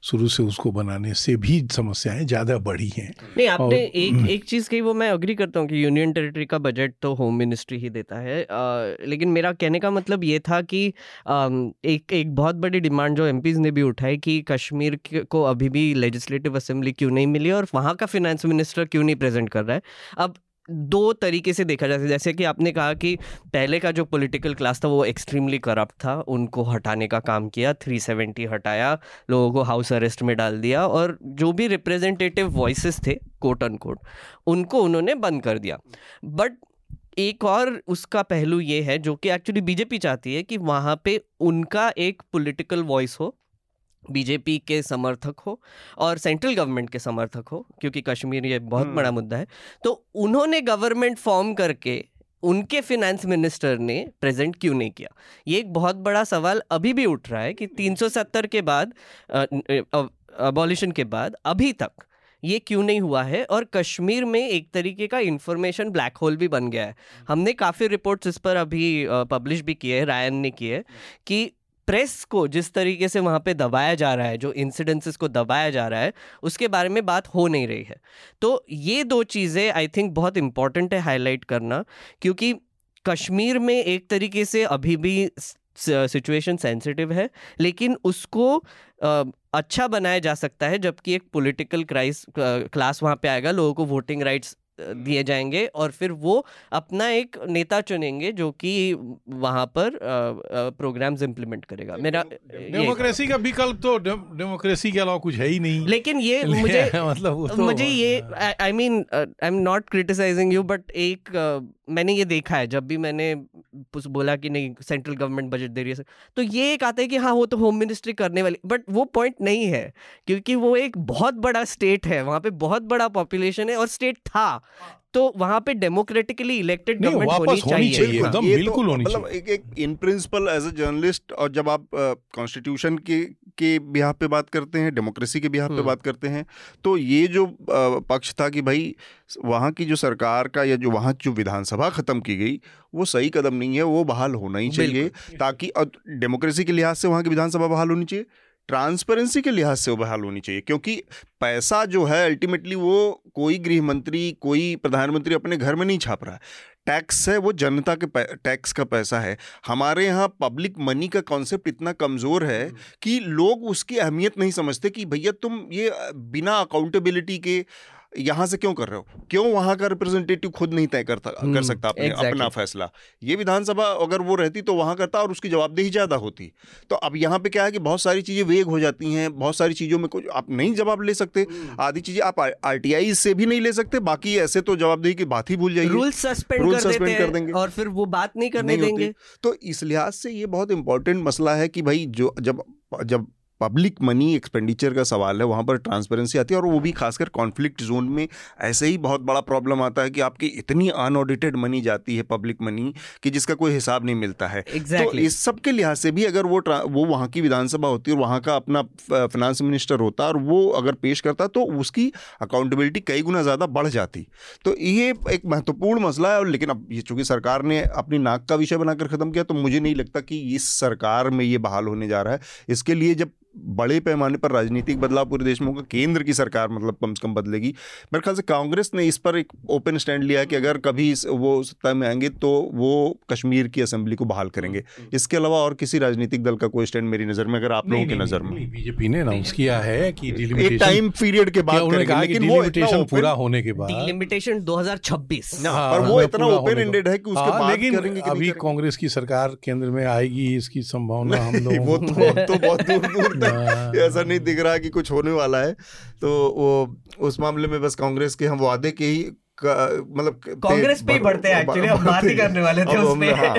शुरू से उसको बनाने से भी समस्याएं ज़्यादा बढ़ी हैं। नहीं, आपने और... एक एक चीज़ कही वो मैं अग्री करता हूँ कि यूनियन टेरिटरी का बजट तो होम मिनिस्ट्री ही देता है, आ, लेकिन मेरा कहने का मतलब ये था कि आ, एक एक बहुत बड़ी डिमांड जो एमपीज़ ने भी उठाई कि कश्मीर को अभी भी लेजिस्लेटिव असेंबली क्यों नहीं मिली और वहाँ का फिनेंस मिनिस्टर क्यों नहीं प्रेजेंट कर रहा है। अब दो तरीके से देखा जाता है, जैसे कि आपने कहा कि पहले का जो पॉलिटिकल क्लास था वो एक्सट्रीमली करप्ट था, उनको हटाने का काम किया, तीन सौ सत्तर हटाया, लोगों को हाउस अरेस्ट में डाल दिया, और जो भी रिप्रेजेंटेटिव वॉइसेस थे कोट अनकोट उनको उन्होंने बंद कर दिया। बट एक और उसका पहलू ये है जो कि एक्चुअली बीजेपी चाहती है कि वहाँ पे उनका एक पॉलिटिकल वॉइस हो, बीजेपी के समर्थक हो और सेंट्रल गवर्नमेंट के समर्थक हो, क्योंकि कश्मीर ये बहुत बड़ा मुद्दा है। तो उन्होंने गवर्नमेंट फॉर्म करके उनके फिनेंस मिनिस्टर ने प्रेजेंट क्यों नहीं किया, ये एक बहुत बड़ा सवाल अभी भी उठ रहा है कि तीन सौ सत्तर के बाद, अबॉलिशन के बाद अभी तक ये क्यों नहीं हुआ है। और कश्मीर में एक तरीके का इन्फॉर्मेशन ब्लैक होल भी बन गया है। हमने काफ़ी रिपोर्ट्स इस पर अभी पब्लिश भी किए हैं, रायन ने किए, कि प्रेस को जिस तरीके से वहाँ पे दबाया जा रहा है, जो इंसिडेंसेस को दबाया जा रहा है, उसके बारे में बात हो नहीं रही है। तो ये दो चीज़ें आई थिंक बहुत इम्पॉर्टेंट है हाईलाइट करना, क्योंकि कश्मीर में एक तरीके से अभी भी सिचुएशन सेंसिटिव है, लेकिन उसको आ, अच्छा बनाया जा सकता है, जबकि एक पॉलिटिकल क्राइस क्लास वहाँ पे आएगा, लोगों को वोटिंग राइट्स दिए जाएंगे और फिर वो अपना एक नेता चुनेंगे जो कि वहाँ पर प्रोग्राम्स इम्प्लीमेंट करेगा। मेरा डेमोक्रेसी का विकल्प तो डेमोक्रेसी के अलावा कुछ है ही नहीं, लेकिन ये मुझे मतलब तो मुझे ये I mean I am not criticising you, but एक uh, मैंने ये देखा है जब भी मैंने बोला कि नहीं सेंट्रल गवर्नमेंट बजट दे रही है, तो ये एक आता है कि हाँ वो तो होम मिनिस्ट्री करने वाली, बट वो पॉइंट नहीं है, क्योंकि वो एक बहुत बड़ा स्टेट है, वहाँ पे बहुत बड़ा पॉपुलेशन है और स्टेट था, तो वहाँ पे डेमोक्रेटिकली इलेक्टेड गवर्नमेंट होनी चाहिए, बिल्कुल होनी चाहिए। मतलब एक एक in principle as a journalist, और जब आप कॉन्स्टिट्यूशन के के बिहाफ पे बात करते हैं, डेमोक्रेसी के बिहाफ पे बात करते हैं, तो ये जो पक्ष था कि भाई वहाँ की जो सरकार का या जो वहाँ जो विधानसभा ख़त्म की गई वो सही कदम नहीं है, वो बहाल होना ही चाहिए, ताकि डेमोक्रेसी के लिहाज से वहाँ की विधानसभा बहाल होनी चाहिए, ट्रांसपेरेंसी के लिहाज से वो बहाल होनी चाहिए, क्योंकि पैसा जो है अल्टीमेटली वो कोई गृह मंत्री, कोई प्रधानमंत्री अपने घर में नहीं छाप रहा है, टैक्स है, वो जनता के टैक्स का पैसा है। हमारे यहाँ पब्लिक मनी का कॉन्सेप्ट इतना कमज़ोर है कि लोग उसकी अहमियत नहीं समझते कि भैया तुम ये बिना अकाउंटेबिलिटी के यहाँ से क्यों कर रहे हो, क्यों वहाँ का रिप्रेजेंटेटिव खुद नहीं तय करता कर सकता अपने, exactly. अपना फैसला। ये विधानसभा अगर वो रहती तो वहाँ करता और उसकी जवाबदेही ज़्यादा होती। तो अब यहाँ पे क्या है कि बहुत सारी चीज़ें वेग हो जाती हैं, बहुत सारी चीज़ों में कुछ आप नहीं जवाब ले सकते, आधी चीज़ें आप आर टी आई से भी नहीं ले सकते, बाकी ऐसे तो जवाबदेही की बात ही भूल जाएगी, रूल सस्पेंड कर देंगे और फिर वो बात नहीं करने देंगे। तो इस लिहाज से ये बहुत इंपॉर्टेंट मसला है कि भाई जो जब जब पब्लिक मनी एक्सपेंडिचर का सवाल है वहाँ पर ट्रांसपेरेंसी आती है, और वो भी खासकर कॉन्फ्लिक्ट जोन में ऐसे ही बहुत बड़ा प्रॉब्लम आता है कि आपकी इतनी अनऑडिटेड मनी जाती है पब्लिक मनी कि जिसका कोई हिसाब नहीं मिलता है। exactly. तो इस सब के लिहाज से भी अगर वो वो वहाँ की विधानसभा होती और वहाँ का अपना फाइनेंस मिनिस्टर होता और वो अगर पेश करता तो उसकी अकाउंटेबिलिटी कई गुना ज़्यादा बढ़ जाती। तो ये एक महत्वपूर्ण मसला है, और लेकिन अब ये चूँकि सरकार ने अपनी नाक का विषय बनाकर ख़त्म किया, तो मुझे नहीं लगता कि इस सरकार में ये बहाल होने जा रहा है। इसके लिए जब बड़े पैमाने पर राजनीतिक बदलाव पूरे देश में होगा, केंद्र की सरकार मतलब कम से कम बदलेगी। मेरे ख्याल से कांग्रेस ने इस पर एक ओपन स्टैंड लिया है कि अगर कभी वो सत्ता में आएंगे तो वो कश्मीर की असेंबली को बहाल करेंगे। इसके अलावा और किसी राजनीतिक दल का कोई स्टैंड मेरी नज़र में, अगर आप लोगों की नज़र में, बीजेपी ने अनाउंस किया है कि एक टाइम पीरियड के बाद करेंगे, लेकिन वो इतना पूरा होने के बाद डिलिमिटेशन दो हज़ार छब्बीस, पर वो इतना ओपन एंडेड है कि उसके बाद करेंगे। अभी कांग्रेस की सरकार केंद्र में आएगी इसकी संभावना हम लोग वो तो बहुत दूर दूर ऐसा नहीं दिख रहा कि कुछ होने वाला है। तो वो उस मामले में बस कांग्रेस के हम वादे के ही मतलब कांग्रेस पे ही बढ़ते हैं एक्चुअली, हम बात ही करने वाले थे उसमें। हाँ,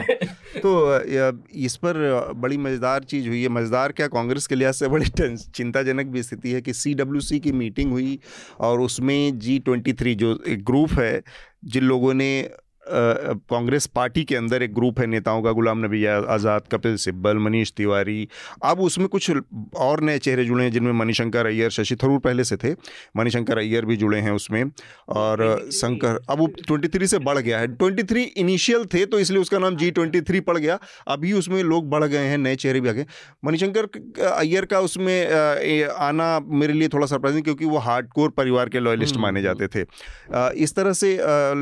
तो इस पर बड़ी मज़ेदार चीज़ हुई है, मज़ेदार क्या कांग्रेस के लिहाज से बड़ी चिंताजनक भी स्थिति है कि सी डब्ल्यू सी की मीटिंग हुई और उसमें जी ट्वेंटी थ्री जो एक ग्रुप है, जिन लोगों ने कांग्रेस पार्टी के अंदर एक ग्रुप है नेताओं का, गुलाम नबी आज़ाद, कपिल सिब्बल, मनीष तिवारी, अब उसमें कुछ और नए चेहरे जुड़े हैं जिनमें मणिशंकर अय्यर, शशि थरूर पहले से थे, मणिशंकर अय्यर भी जुड़े हैं उसमें, और शंकर, अब वो ट्वेंटी थ्री से बढ़ गया है, ट्वेंटी थ्री इनिशियल थे तो इसलिए उसका नाम जी ट्वेंटी थ्री पड़ गया, अभी उसमें लोग बढ़ गए हैं, नए चेहरे भी आ गए। मणिशंकर अय्यर का उसमें आना मेरे लिए थोड़ा सरप्राइजिंग, क्योंकि वो हार्डकोर परिवार के लॉयलिस्ट माने जाते थे। इस तरह से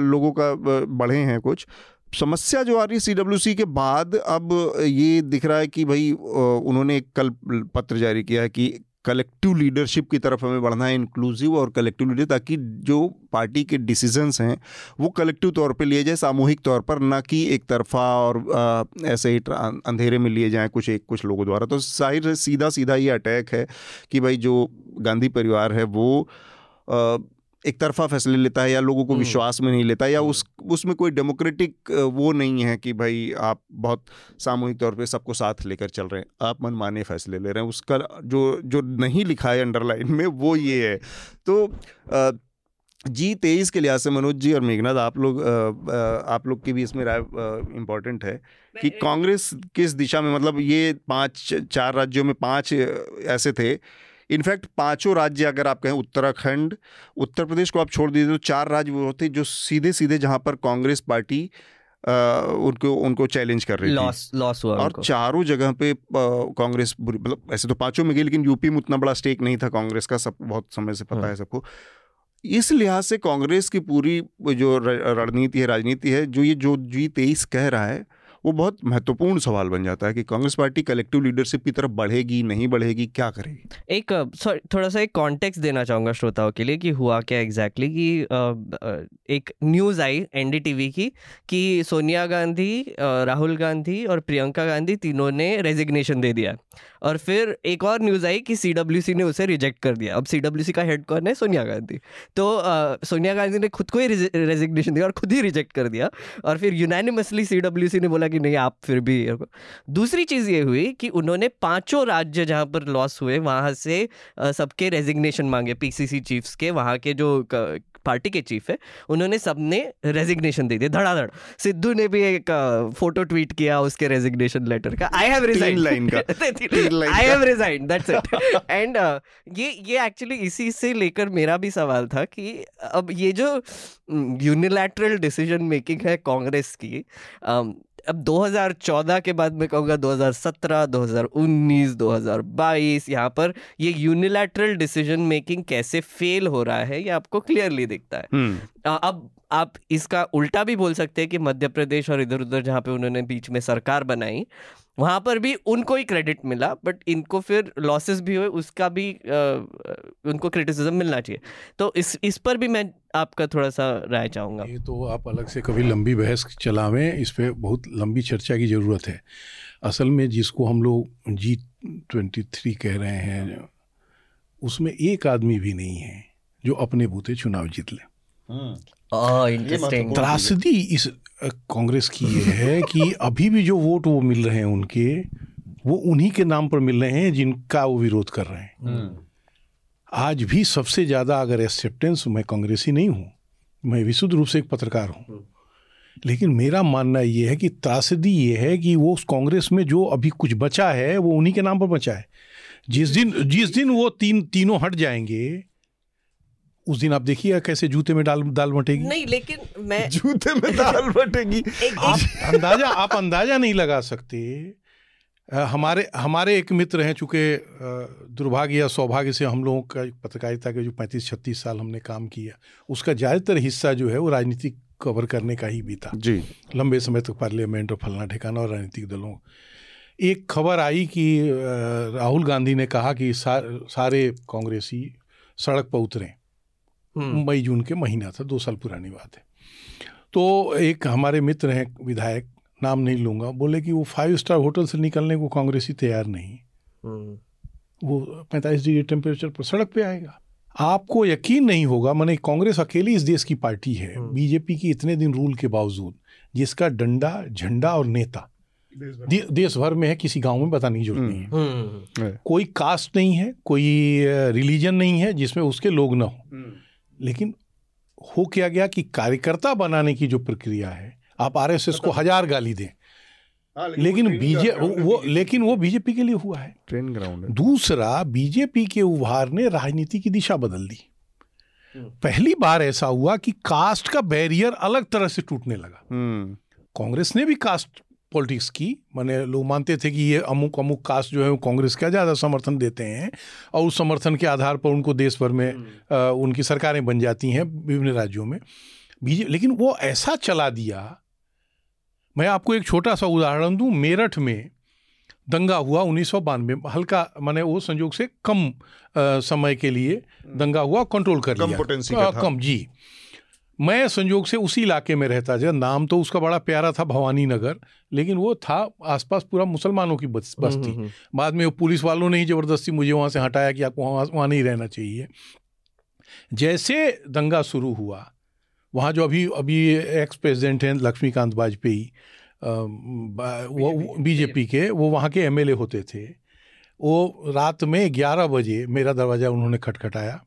लोगों का हैं कुछ समस्या जो आ रही है सीडब्ल्यूसी के बाद। अब ये दिख रहा है कि भाई उन्होंने कल पत्र जारी किया है कि कलेक्टिव लीडरशिप की तरफ हमें बढ़ना है, इंक्लूसिव और कलेक्टिव लीडर, ताकि जो पार्टी के डिसीजंस हैं वो कलेक्टिव तौर पे लिए जाए, सामूहिक तौर पर, ना कि एक तरफा और आ, ऐसे ही अंधेरे में लिए जाएं कुछ एक कुछ लोगों द्वारा। तो जाहिर है सीधा सीधा ये अटैक है कि भाई जो गांधी परिवार है वो आ, एक तरफा फैसले लेता है या लोगों को विश्वास में नहीं लेता, या उस उसमें कोई डेमोक्रेटिक वो नहीं है कि भाई आप बहुत सामूहिक तौर पे सबको साथ लेकर चल रहे हैं, आप मनमाने फैसले ले रहे हैं। उसका जो जो नहीं लिखा है अंडरलाइन में वो ये है। तो आ, जी तेईस के लिहाज से मनोज जी और मेघनाथ आप लोग आप लोग की भी इसमें राय इम्पोर्टेंट है कि कांग्रेस किस दिशा में, मतलब ये पांच चार राज्यों में पांच ऐसे थे, इनफैक्ट पांचों राज्य अगर आप कहें, उत्तराखंड उत्तर प्रदेश को आप छोड़ दीजिए तो चार राज्य वो होते जो सीधे सीधे जहां पर कांग्रेस पार्टी उनको उनको चैलेंज कर रही थी, लॉस हुआ, और चारों जगह पे कांग्रेस, मतलब ऐसे तो पांचों में गई लेकिन यूपी में उतना बड़ा स्टेक नहीं था कांग्रेस का, सब बहुत समय से पता है सबको। इस लिहाज से कांग्रेस की पूरी जो रणनीति है, राजनीति है, जो ये जो जी तेईस कह रहा है वो बहुत महत्वपूर्ण सवाल बन जाता है कि कांग्रेस पार्टी कलेक्टिव लीडरशिप की तरफ बढ़ेगी नहीं बढ़ेगी, क्या करेगी। एक सॉरी थोड़ा सा एक कॉन्टेक्स्ट देना चाहूँगा श्रोताओं के लिए कि हुआ क्या एग्जैक्टली कि आ, एक न्यूज़ आई एनडीटीवी की कि सोनिया गांधी, राहुल गांधी और प्रियंका गांधी तीनों ने रेजिग्नेशन दे दिया, और फिर एक और न्यूज़ आई कि सीडब्ल्यूसी ने उसे रिजेक्ट कर दिया। अब सीडब्ल्यूसी का हेड कौन है? सोनिया गांधी। तो आ, सोनिया गांधी ने खुद को ही रेजिग्नेशन दिया और खुद ही रिजेक्ट कर दिया, और फिर यूनानिमसली सीडब्ल्यूसी ने बोला कि नहीं आप फिर भी। दूसरी चीज़ ये हुई कि उन्होंने पांचों राज्य जहां पर लॉस हुए वहां से सबके रेजिग्नेशन मांगे, पीसीसी चीफ्स के, वहां के जो पार्टी के चीफ है उन्होंने सबने रेजिग्नेशन दे दिया धड़ाधड़। सिद्धू ने भी एक फोटो ट्वीट किया उसके रेजिग्नेशन लेटर का, आई हैव रिजाइंड लाइन का, I have resigned, that's it. And ये ये एक्चुअली इसी से लेकर मेरा भी सवाल था कि अब ये जो यूनिलैटरल डिसीजन मेकिंग है कांग्रेस की, um, अब दो हज़ार चौदह के बाद मैं कहूँगा दो हज़ार सत्रह, दो हज़ार उन्नीस, दो हज़ार बाईस, यहाँ पर ये यूनिलैटरल डिसीजन मेकिंग कैसे फेल हो रहा है ये आपको क्लियरली दिखता है। hmm. आ, अब आप इसका उल्टा भी बोल सकते हैं कि मध्य प्रदेश और इधर उधर जहाँ पे उन्होंने बीच में सरकार बनाई वहाँ पर भी उनको ही क्रेडिट मिला, बट इनको फिर लॉसेस भी हुए, उसका भी आ, उनको क्रिटिसिज्म मिलना चाहिए। तो इस इस पर भी मैं आपका थोड़ा सा राय चाहूँगा। ये तो आप अलग से कभी लंबी बहस चलावें, इस पर बहुत लंबी चर्चा की ज़रूरत है। असल में जिसको हम लोग जी ट्वेंटी थ्री कह रहे हैं उसमें एक आदमी भी नहीं है जो अपने बूते चुनाव जीत ले। त्रासदी इस कांग्रेस की ये है कि अभी भी जो वोट वो मिल रहे हैं उनके, वो उन्हीं के नाम पर मिल रहे हैं जिनका वो विरोध कर रहे हैं। आज भी सबसे ज़्यादा अगर एक्सेप्टेंस, मैं कांग्रेसी नहीं हूँ, मैं विशुद्ध रूप से एक पत्रकार हूँ, लेकिन मेरा मानना ये है कि त्रासदी ये है कि वो उस कांग्रेस में जो अभी कुछ बचा है वो उन्हीं के नाम पर बचा है। जिस दिन जिस दिन वो तीन तीनों हट जाएंगे उस दिन आप देखिए कैसे जूते में दाल दाल बटेगी। नहीं लेकिन मैं जूते में दाल बटेगी आप अंदाजा आप अंदाजा नहीं लगा सकते। आ, हमारे हमारे एक मित्र हैं, चूँकि दुर्भाग्य या सौभाग्य से हम लोगों का पत्रकारिता के जो पैंतीस छत्तीस साल हमने काम किया उसका ज़्यादातर हिस्सा जो है वो राजनीतिक कवर करने का ही बीता जी, लंबे समय तक पार्लियामेंट और फलना ठिकाना और राजनीतिक दलों। एक खबर आई कि राहुल गांधी ने कहा कि सारे कांग्रेसी सड़क पर उतरें, मई जून के महीना था, दो साल पुरानी बात है। तो एक हमारे मित्र हैं विधायक, नाम नहीं लूँगा, बोले कि वो फाइव स्टार होटल से निकलने को कांग्रेसी तैयार नहीं, वो पैंतालीस डिग्री टेम्परेचर पर सड़क पे आएगा। आपको यकीन नहीं होगा, माने कांग्रेस अकेली इस देश की पार्टी है बीजेपी की इतने दिन रूल के बावजूद, जिसका डंडा, झंडा और नेता देश भर में है, किसी गांव में पता नहीं जुड़ती है। कोई कास्ट नहीं है, कोई रिलीजन नहीं है जिसमें उसके लोग ना हो, लेकिन हो क्या गया कि कार्यकर्ता बनाने की जो प्रक्रिया है, आप आरएसएस को हजार गाली दें आ, लेकिन बीजेपी वो लेकिन वो बीजेपी के लिए हुआ है ट्रेन ग्राउंड। दूसरा, बीजेपी के उभार ने राजनीति की दिशा बदल दी। पहली बार ऐसा हुआ कि कास्ट का बैरियर अलग तरह से टूटने लगा। कांग्रेस ने भी कास्ट पॉलिटिक्स की, माने लोग मानते थे कि ये अमुक अमुक कास्ट जो है वो कांग्रेस का ज़्यादा समर्थन देते हैं और उस समर्थन के आधार पर उनको देश भर में आ, उनकी सरकारें बन जाती हैं विभिन्न राज्यों में बीजेपी। लेकिन वो ऐसा चला दिया, मैं आपको एक छोटा सा उदाहरण दूं, मेरठ में दंगा हुआ उन्नीस सौ बानवे हल्का, माने वो संजोग से कम आ, समय के लिए दंगा हुआ, कंट्रोल कर कम लिया आ, कम जी। मैं संजोग से उसी इलाके में रहता था, नाम तो उसका बड़ा प्यारा था भवानी नगर, लेकिन वो था आसपास पूरा मुसलमानों की बस बस्ती। बाद में वो पुलिस वालों ने ही ज़बरदस्ती मुझे वहाँ से हटाया कि आपको वहाँ वहाँ नहीं रहना चाहिए। जैसे दंगा शुरू हुआ वहाँ, जो अभी अभी एक्स प्रेसिडेंट हैं लक्ष्मीकांत वाजपेयी, वो बीजेपी के, वो वहाँ के एम एल ए होते थे, वो रात में ग्यारह बजे मेरा दरवाज़ा उन्होंने खटखटाया।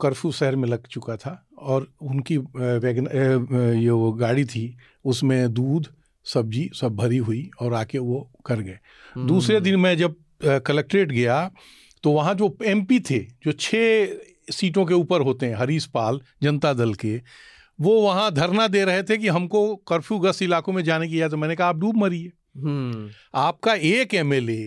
कर्फ्यू शहर में लग चुका था और उनकी वैगन ये वो गाड़ी थी, उसमें दूध सब्जी सब भरी हुई और आके वो कर गए। दूसरे दिन मैं जब कलेक्ट्रेट गया तो वहाँ जो एमपी थे जो छः सीटों के ऊपर होते हैं हरीश पाल जनता दल के, वो वहाँ धरना दे रहे थे कि हमको कर्फ्यू गश्त इलाकों में जाने की इजाज़त। मैंने कहा आप डूब मरिए, आपका एक एमएलए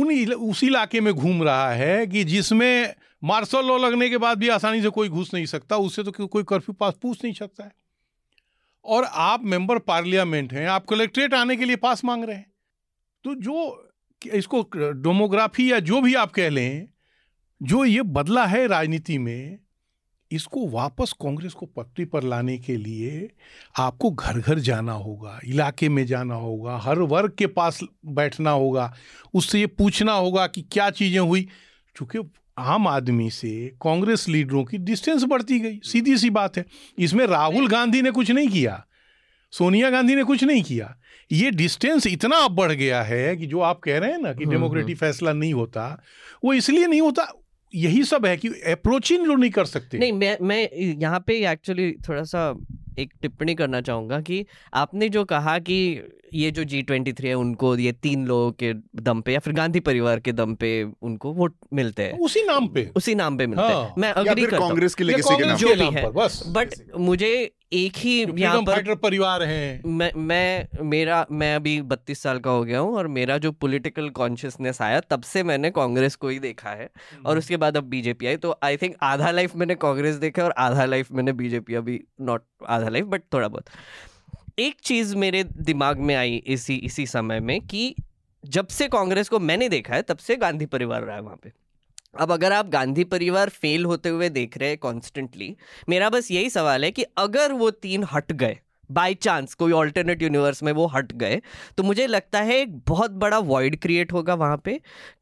उन इला, उस इलाके में घूम रहा है कि जिसमें मार्शल लॉ लगने के बाद भी आसानी से कोई घुस नहीं सकता, उससे तो कोई कर्फ्यू पास पूछ नहीं सकता है। और आप मेंबर पार्लियामेंट हैं, आप कलेक्ट्रेट आने के लिए पास मांग रहे हैं। तो जो इसको डेमोग्राफी या जो भी आप कह लें, जो ये बदला है राजनीति में, इसको वापस कांग्रेस को पटरी पर लाने के लिए आपको घर घर जाना होगा, इलाके में जाना होगा, हर वर्ग के पास बैठना होगा, उससे ये पूछना होगा कि क्या चीज़ें हुई। चूँकि आम आदमी से कांग्रेस लीडरों की डिस्टेंस बढ़ती गई, सीधी सी बात है। इसमें राहुल गांधी ने कुछ नहीं किया, सोनिया गांधी ने कुछ नहीं किया, ये डिस्टेंस इतना अब बढ़ गया है कि जो आप कह रहे हैं ना कि डेमोक्रेटिक फैसला नहीं होता, वो इसलिए नहीं होता, यही सब है कि अप्रोचिंग जो नहीं कर सकते। नहीं, मैं मैं यहाँ पे एक्चुअली थोड़ा सा एक टिप्पणी करना चाहूँगा कि आपने जो कहा कि ये जो जी ट्वेंटी थ्री है उनको ये तीन लोगों के दम पे या फिर गांधी परिवार के दम पे उनको वोट मिलते हैं, उसी नाम पे उसी नाम पे मिलते हैं। हाँ। मैं अग्री करता हूँ, कांग्रेस के लेगेसी के नाम पे, जो भी है, बट मुझे एक ही यहाँ पर परिवार है। मैं मैं मेरा मैं अभी बत्तीस साल का हो गया हूँ और मेरा जो पॉलिटिकल कॉन्शियसनेस आया तब से मैंने कांग्रेस को ही देखा है, और उसके बाद अब बीजेपी आई। तो आई थिंक आधा लाइफ मैंने कांग्रेस देखा और आधा लाइफ मैंने बीजेपी, अभी नॉट आधा लाइफ बट थोड़ा बहुत। एक चीज़ मेरे दिमाग में आई इसी इसी समय में कि जब से कांग्रेस को मैंने देखा है तब से गांधी परिवार रहा है वहाँ पे। अब अगर आप गांधी परिवार फेल होते हुए देख रहे हैं कॉन्स्टेंटली, मेरा बस यही सवाल है कि अगर वो तीन हट गए बाय चांस, कोई ऑल्टरनेट यूनिवर्स में वो हट गए, तो मुझे लगता है एक बहुत बड़ा वॉइड क्रिएट होगा वहाँ पे,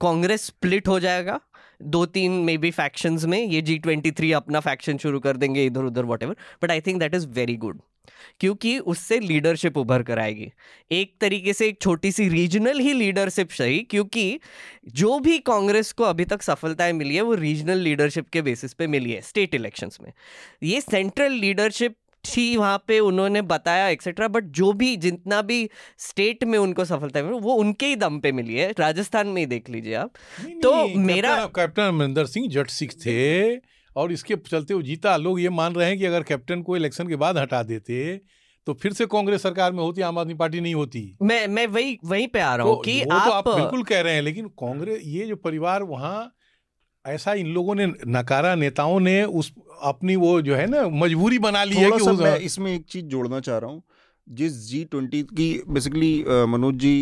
कांग्रेस स्प्लिट हो जाएगा दो तीन मे बी फैक्शंस में। ये जी ट्वेंटी थ्री अपना फैक्शन शुरू कर देंगे इधर उधर whatever, but I think that is very good, क्योंकि उससे लीडरशिप उभर कर आएगी। एक तरीके से एक छोटी सी रीजनल ही लीडरशिप सही, क्योंकि जो भी कांग्रेस को अभी तक सफलताएं मिली है वो रीजनल लीडरशिप के बेसिस पे मिली है स्टेट इलेक्शंस में। ये सेंट्रल लीडरशिप थी वहाँ पे, उन्होंने बताया एक्सेट्रा, बट जो भी जितना भी स्टेट में उनको सफलता मिली वो उनके ही दम पे मिली है। राजस्थान में ही देख लीजिए आप। नहीं, तो नहीं, मेरा कैप्टन अमरिंदर सिंह जट सिख थे और इसके चलते वो जीता। लोग ये मान रहे हैं कि अगर कैप्टन को इलेक्शन के बाद हटा देते तो फिर से कांग्रेस सरकार में होती, आम आदमी पार्टी नहीं होती। मैं मैं वही वहीं पे आ रहा हूँ तो, कि आप... तो आप बिल्कुल कह रहे हैं, लेकिन कांग्रेस ये जो परिवार वहाँ ऐसा इन लोगों ने नकारा, नेताओं ने उस अपनी वो जो है ना मजबूरी बना ली है कि उस... मैं इसमें एक चीज़ जोड़ना चाह रहा हूँ जिस जी ट्वेंटी की बेसिकली मनोज जी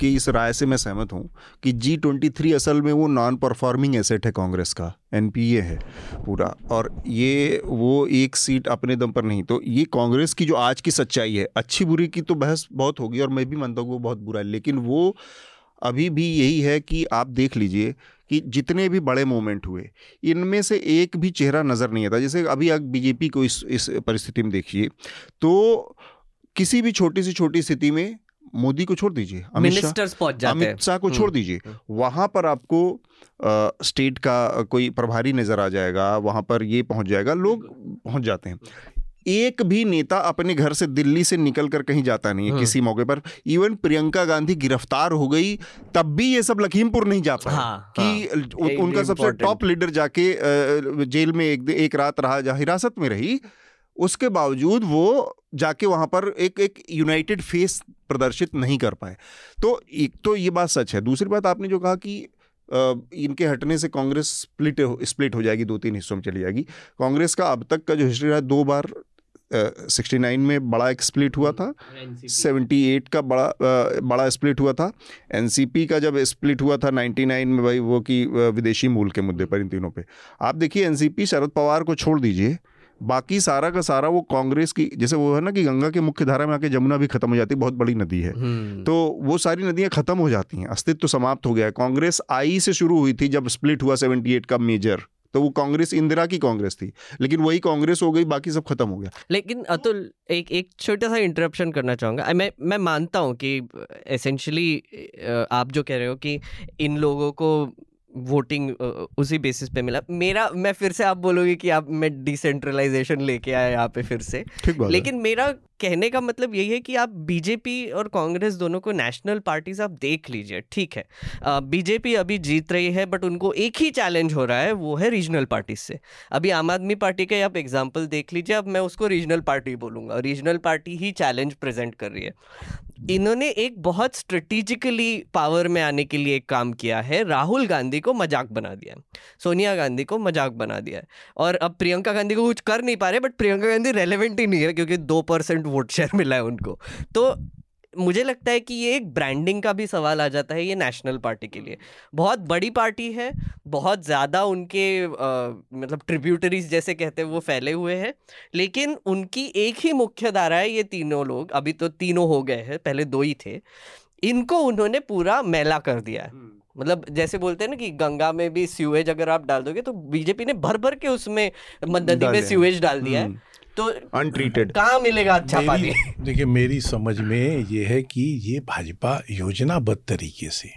की इस राय से मैं सहमत हूँ कि जी ट्वेंटी थ्री असल में वो नॉन परफॉर्मिंग एसेट है कांग्रेस का, एनपीए है पूरा, और ये वो एक सीट अपने दम पर नहीं। तो ये कांग्रेस की जो आज की सच्चाई है, अच्छी बुरी की तो बहस बहुत होगी और मैं भी मानता हूँ वो बहुत बुरा है, लेकिन वो अभी भी यही है कि आप देख लीजिए कि जितने भी बड़े मोमेंट हुए इनमें से एक भी चेहरा नज़र नहीं आता। जैसे अभी आप बीजेपी को इस इस परिस्थिति में देखिए तो किसी भी छोटी सी छोटी स्थिति में मोदी को छोड़ दीजिए, अमित शाह को छोड़ दीजिए, वहाँ पर आपको आ, स्टेट का कोई प्रभारी नज़र आ जाएगा, वहाँ पर ये पहुँच जाएगा, लोग पहुँच जाते हैं। एक भी नेता अपने घर से दिल्ली से निकल कर कहीं जाता नहीं है किसी मौके पर। इवन प्रियंका गांधी गिरफ्तार हो गई तब भी ये सब लखीमपुर नहीं जा पाए कि उनका सबसे टॉप लीडर जाके जेल में एक रात रहा, हिरासत में रही, उसके बावजूद वो जाके वहाँ पर एक एक यूनाइटेड फेस प्रदर्शित नहीं कर पाए। तो एक तो ये बात सच है। दूसरी बात आपने जो कहा कि इनके हटने से कांग्रेस स्प्लिट स्प्लिट हो जाएगी, दो तीन हिस्सों में चली जाएगी। कांग्रेस का अब तक का जो हिस्ट्री रहा, दो बार सिक्सटी नाइन में बड़ा एक स्प्लिट हुआ था, सेवेंटी एट का बड़ा आ, बड़ा स्प्लिट हुआ था, एनसीपी का जब स्प्लिट हुआ था नाइन्टी नाइन में, भाई वो कि विदेशी मूल के मुद्दे पर। इन तीनों पर आप देखिए, एनसीपी शरद पवार को छोड़ दीजिए, बाकी सारा का सारा वो कांग्रेस की, जैसे वो है ना कि गंगा के मुख्य धारा में आके जमुना भी खत्म हो जाती है, बहुत बड़ी नदी है, तो वो सारी नदियां खत्म हो जाती हैं, अस्तित्व तो समाप्त हो गया है। कांग्रेस आई से शुरू हुई थी जब स्प्लिट हुआ अठहत्तर का मेजर, तो वो कांग्रेस इंदिरा की कांग्रेस थी, लेकिन वही कांग्रेस हो गई, बाकी सब खत्म हो गया। लेकिन अतुल, एक एक छोटा सा इंटरप्शन करना चाहूँगा। मैं मैं मानता हूँ कि एसेंशली आप जो कह रहे हो कि इन लोगों को वोटिंग उसी बेसिस पे मिला मेरा। मैं फिर से आप बोलोगे कि आप मैं डिसेंट्रलाइजेशन लेके आया यहाँ पे फिर से, लेकिन मेरा कहने का मतलब यही है कि आप बीजेपी और कांग्रेस दोनों को नेशनल पार्टीज आप देख लीजिए, ठीक है बीजेपी अभी जीत रही है बट उनको एक ही चैलेंज हो रहा है वो है रीजनल पार्टीज से। अभी आम आदमी पार्टी का आप एग्जांपल देख लीजिए, अब मैं उसको रीजनल पार्टी बोलूँगा, रीजनल पार्टी ही चैलेंज प्रेजेंट कर रही है। इन्होंने एक बहुत स्ट्रेटेजिकली पावर में आने के लिए एक काम किया है, राहुल गांधी को मजाक बना दिया है, सोनिया गांधी को मजाक बना दिया है, और अब प्रियंका गांधी को कुछ कर नहीं पा रहे, बट प्रियंका गांधी रेलेवेंट ही नहीं है क्योंकि दो परसेंट वोट शेयर मिला है उनको। तो मुझे लगता है कि ये एक ब्रांडिंग का भी सवाल आ जाता है, ये नेशनल पार्टी के लिए बहुत बड़ी पार्टी है, बहुत ज़्यादा उनके आ, मतलब ट्रिब्यूटरीज जैसे कहते हैं वो फैले हुए हैं, लेकिन उनकी एक ही मुख्य धारा है ये तीनों लोग, अभी तो तीनों हो गए हैं, पहले दो ही थे, इनको उन्होंने पूरा मैला कर दिया है। मतलब जैसे बोलते हैं ना कि गंगा में भी सीवेज अगर आप डाल दोगे, तो बीजेपी ने भर भर के उसमें नदी में सीवेज डाल दिया है, तो अनट्रीटेड कहाँ मिलेगा अच्छा पानी। देखिए मेरी समझ में ये है कि ये भाजपा योजनाबद्ध तरीके से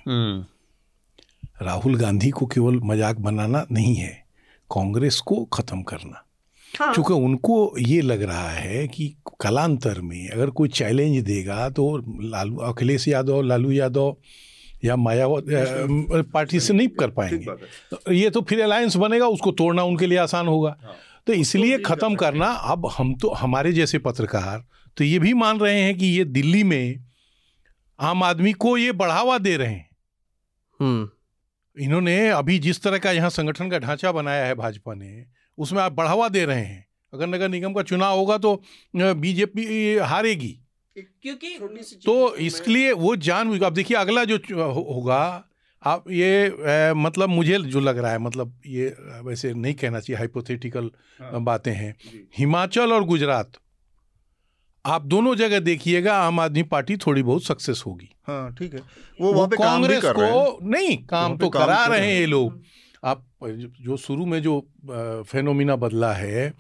राहुल गांधी को केवल मजाक बनाना नहीं है, कांग्रेस को खत्म करना। हाँ। चूँकि उनको ये लग रहा है कि कालांतर में अगर कोई चैलेंज देगा तो लालू अखिलेश यादव लालू यादव या मायावती पार्टी से नहीं कर पाएंगे, ये तो फिर अलायंस बनेगा, उसको तोड़ना उनके लिए आसान होगा। हाँ। तो इसलिए ख़त्म करना। अब हम तो हमारे जैसे पत्रकार तो ये भी मान रहे हैं कि ये दिल्ली में आम आदमी को ये बढ़ावा दे रहे हैं। इन्होंने अभी जिस तरह का यहाँ संगठन का ढांचा बनाया है भाजपा ने, उसमें आप बढ़ावा दे रहे हैं। अगर नगर निगम का चुनाव होगा तो बीजेपी हारेगी, क्योंकि तो इसलिए वो जान। अब देखिए अगला जो होगा आप ये ए, मतलब मुझे जो लग रहा है, मतलब ये वैसे नहीं कहना चाहिए, हाइपोथेटिकल हाँ, बातें हैं। हिमाचल और गुजरात आप दोनों जगह देखिएगा आम आदमी पार्टी थोड़ी बहुत सक्सेस होगी। हाँ ठीक है, वो, वो कांग्रेस को नहीं काम तो काम करा रहे हैं ये लोग। आप जो शुरू में जो फेनोमिना बदला है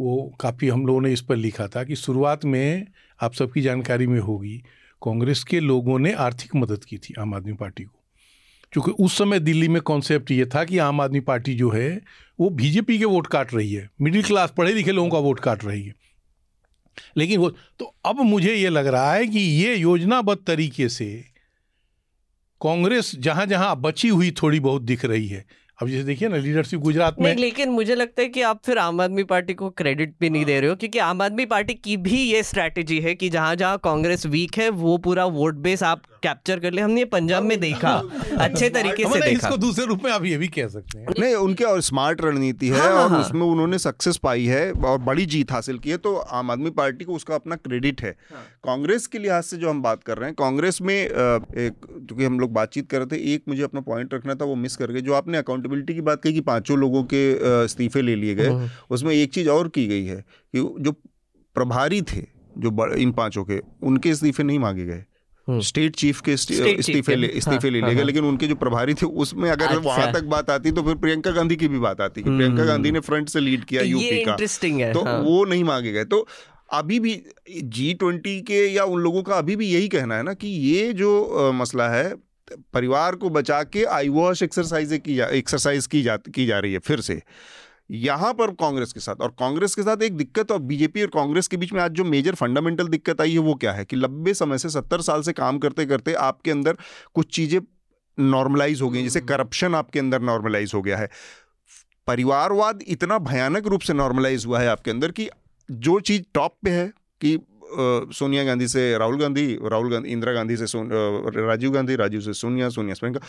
वो काफ़ी हम लोगों ने इस पर लिखा था कि शुरुआत में आप सबकी जानकारी में होगी, कांग्रेस के लोगों ने आर्थिक मदद की थी आम आदमी पार्टी को, क्योंकि उस समय दिल्ली में कॉन्सेप्ट ये था कि आम आदमी पार्टी जो है वो बीजेपी के वोट काट रही है, मिडिल क्लास पढ़े लिखे लोगों का वोट काट रही है। लेकिन वो तो अब मुझे ये लग रहा है कि ये योजनाबद्ध तरीके से कांग्रेस जहाँ जहाँ बची हुई थोड़ी बहुत दिख रही है, अब जैसे देखिए ना लीडरशिप गुजरात में। लेकिन मुझे लगता है कि आप फिर आम आदमी पार्टी को क्रेडिट भी नहीं दे रहे हो, क्योंकि आम आदमी पार्टी की भी ये स्ट्रैटेजी है कि जहाँ जहाँ कांग्रेस वीक है वो पूरा वोट बेस आप कैप्चर कर ले। हमने पंजाब में देखा अच्छे तरीके से देखा। इसको दूसरे रूप में आप ये भी कह सकते हैं, नहीं उनके और स्मार्ट रणनीति है। हाँ, और हाँ, उसमें उन्होंने सक्सेस पाई है और बड़ी जीत हासिल की है, तो आम आदमी पार्टी को उसका अपना क्रेडिट है। हाँ, कांग्रेस के लिहाज से जो हम बात कर रहे हैं, कांग्रेस में क्योंकि हम लोग बातचीत कर रहे थे, एक मुझे अपना पॉइंट रखना था वो मिस कर गए। जो आपने अकाउंटेबिलिटी की बात कही कि पांचों लोगों के इस्तीफे ले लिए गए, उसमें एक चीज़ और की गई है कि जो प्रभारी थे जो इन पांचों के, उनके इस्तीफे नहीं मांगे गए, स्टेट चीफ के इस्तीफे ले इस्तीफे ले लेगा, लेकिन उनके जो प्रभारी थे उसमें अगर वहां तक बात आती तो फिर प्रियंका गांधी की भी बात आती कि प्रियंका गांधी ने फ्रंट से लीड किया यूपी का, तो वो नहीं मांगे गए। तो अभी भी जी ट्वेंटी के या उन लोगों का अभी भी यही कहना है ना कि ये जो मसला है परिवार को बचा के आई वॉश एक्सरसाइज की जा एक्सरसाइज की जा की जा रही है फिर से यहाँ पर कांग्रेस के साथ। और कांग्रेस के साथ एक दिक्कत, और बीजेपी और कांग्रेस के बीच में आज जो मेजर फंडामेंटल दिक्कत आई है वो क्या है कि लंबे समय से सत्तर साल से काम करते करते आपके अंदर कुछ चीज़ें नॉर्मलाइज हो गई, जैसे करप्शन आपके अंदर नॉर्मलाइज हो गया है, परिवारवाद इतना भयानक रूप से नॉर्मलाइज हुआ है आपके अंदर कि जो चीज़ टॉप पे है कि सोनिया गांधी से राहुल गांधी, राहुल गांधी इंदिरा गांधी से राजीव गांधी, राजीव से सोनिया, सोनिया से प्रियंका,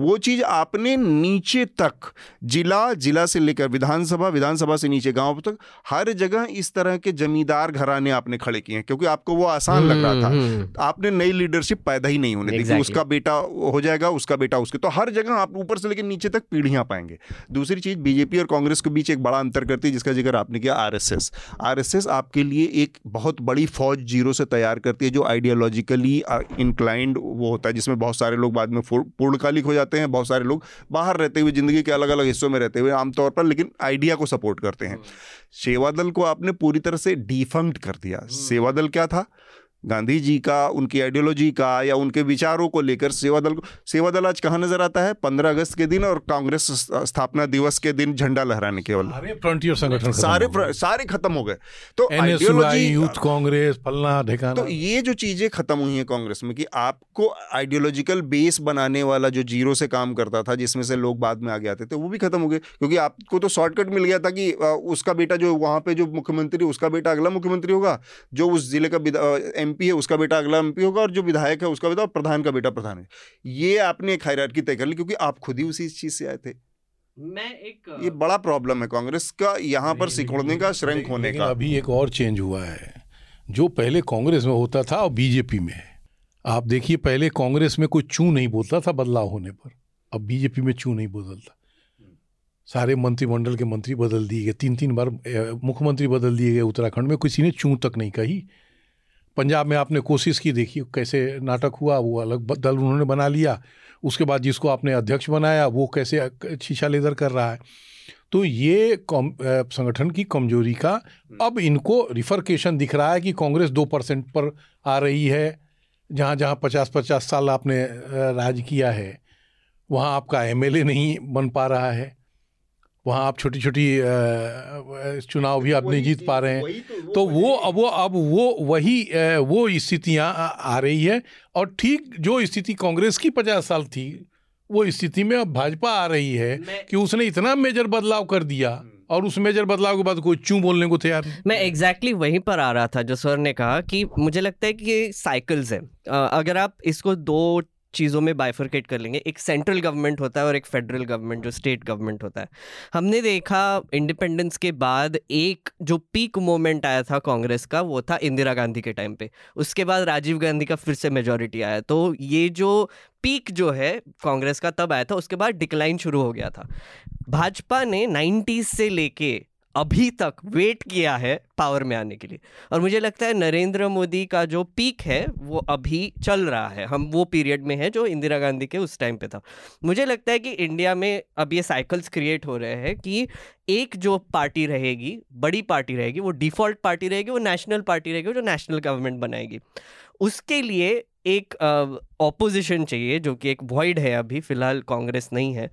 वो चीज़ आपने नीचे तक जिला जिला से लेकर विधानसभा, विधानसभा से नीचे गांव तक हर जगह इस तरह के जमींदार घराने आपने खड़े किए हैं, क्योंकि आपको वो आसान लग रहा था। आपने नई लीडरशिप पैदा ही नहीं होने दी कि उसका बेटा हो जाएगा, उसका बेटा उसके, तो हर जगह आप ऊपर से लेकर नीचे तक पीढ़ियाँ पाएंगे। दूसरी चीज़, बीजेपी और कांग्रेस के बीच एक बड़ा अंतर करती है जिसका जिक्र आपने किया, R S S. R S S आपके लिए एक बहुत बड़ी जीरो से तैयार करती है जो आइडियोलॉजिकली इंक्लाइंड वो होता है, जिसमें बहुत सारे लोग बाद में पूर्णकालिक हो जाते हैं, बहुत सारे लोग बाहर रहते हुए जिंदगी के अलग अलग हिस्सों में रहते हुए आमतौर पर, लेकिन आइडिया को सपोर्ट करते हैं। सेवादल को आपने पूरी तरह से डिफंक्ट कर दिया। सेवादल क्या था? गांधी जी का, उनकी आइडियोलॉजी का या उनके विचारों को लेकर सेवा दल को सेवा दल आज कहाँ नजर आता है? पंद्रह अगस्त के दिन और कांग्रेस स्थापना दिवस के दिन झंडा लहराने के वाले सारे फ्रंटियर संगठन सारे सारे खत्म हो गए। तो आइडियोलॉजी, यूथ कांग्रेस, फलना ढेकाना, तो ये जो चीजें खत्म हुई हैं कांग्रेस में कि आपको आइडियोलॉजिकल बेस बनाने वाला जो जीरो से काम करता था जिसमें से लोग बाद में आगे आते थे वो भी खत्म हो गए, क्योंकि आपको तो शॉर्टकट मिल गया था कि उसका बेटा जो वहाँ पे जो मुख्यमंत्री उसका बेटा अगला मुख्यमंत्री होगा, जो उस जिले का एमपी है उसका बेटा अगला एमपी होगा और जो विधायक है उसका बेटा और प्रधान का बेटा प्रधान है। ये आपने एक हायरार्की तय कर ली क्योंकि आप खुद ही उसी चीज से आए थे। मैं एक ये बड़ा प्रॉब्लम है कांग्रेस का, यहाँ पर सिकुड़ने का, श्रृंख होने का। अभी एक और चेंज हुआ है जो पहले कांग्रेस में होता था और बीजेपी में है। आप देखिए पहले कांग्रेस में कोई चू नहीं बोलता था बदलाव होने पर, अब बीजेपी में चू नहीं बदलता। सारे मंत्रिमंडल के मंत्री बदल दिए गए, तीन तीन बार मुख्यमंत्री बदल दिए गए। उत्तराखंड में किसी ने चू तक नहीं कही। पंजाब में आपने कोशिश की, देखिए कैसे नाटक हुआ, वो अलग दल उन्होंने बना लिया। उसके बाद जिसको आपने अध्यक्ष बनाया वो कैसे शीशा लेदर कर रहा है। तो ये संगठन की कमजोरी का अब इनको रिफरकेशन दिख रहा है कि कांग्रेस दो परसेंट पर आ रही है। जहाँ जहाँ पचास पचास साल आपने राज किया है वहाँ आपका एमएलए नहीं बन पा रहा है, वहाँ आप छोटी छोटी चुनाव भी आप नहीं जीत पा रहे हैं। तो, तो वो अब वो अब वो वही वो स्थितियाँ आ रही है और ठीक जो स्थिति कांग्रेस की पचास साल थी वो स्थिति में अब भाजपा आ रही है कि उसने इतना मेजर बदलाव कर दिया और उस मेजर बदलाव के बाद कोई चूं बोलने को तैयार। मैं एग्जैक्टली exactly वहीं पर आ रहा था जो सर ने कहा कि मुझे लगता है कि ये साइकिल्स हैं। अगर आप इसको दो चीज़ों में बाइफरकेट कर लेंगे, एक सेंट्रल गवर्नमेंट होता है और एक फेडरल गवर्नमेंट जो स्टेट गवर्नमेंट होता है। हमने देखा इंडिपेंडेंस के बाद एक जो पीक मोमेंट आया था कांग्रेस का वो था इंदिरा गांधी के टाइम पे, उसके बाद राजीव गांधी का फिर से मेजॉरिटी आया। तो ये जो पीक जो है कांग्रेस का तब आया था, उसके बाद डिक्लाइन शुरू हो गया था। भाजपा ने नाइन्टीज़ से लेके अभी तक वेट किया है पावर में आने के लिए और मुझे लगता है नरेंद्र मोदी का जो पीक है वो अभी चल रहा है। हम वो पीरियड में है जो इंदिरा गांधी के उस टाइम पे था। मुझे लगता है कि इंडिया में अब ये साइकिल्स क्रिएट हो रहे हैं कि एक जो पार्टी रहेगी, बड़ी पार्टी रहेगी, वो डिफ़ॉल्ट पार्टी रहेगी, वो नेशनल पार्टी रहेगी जो नेशनल गवर्नमेंट बनाएगी। उसके लिए एक ऑपोजिशन चाहिए जो कि एक वॉइड है अभी फ़िलहाल कांग्रेस नहीं है।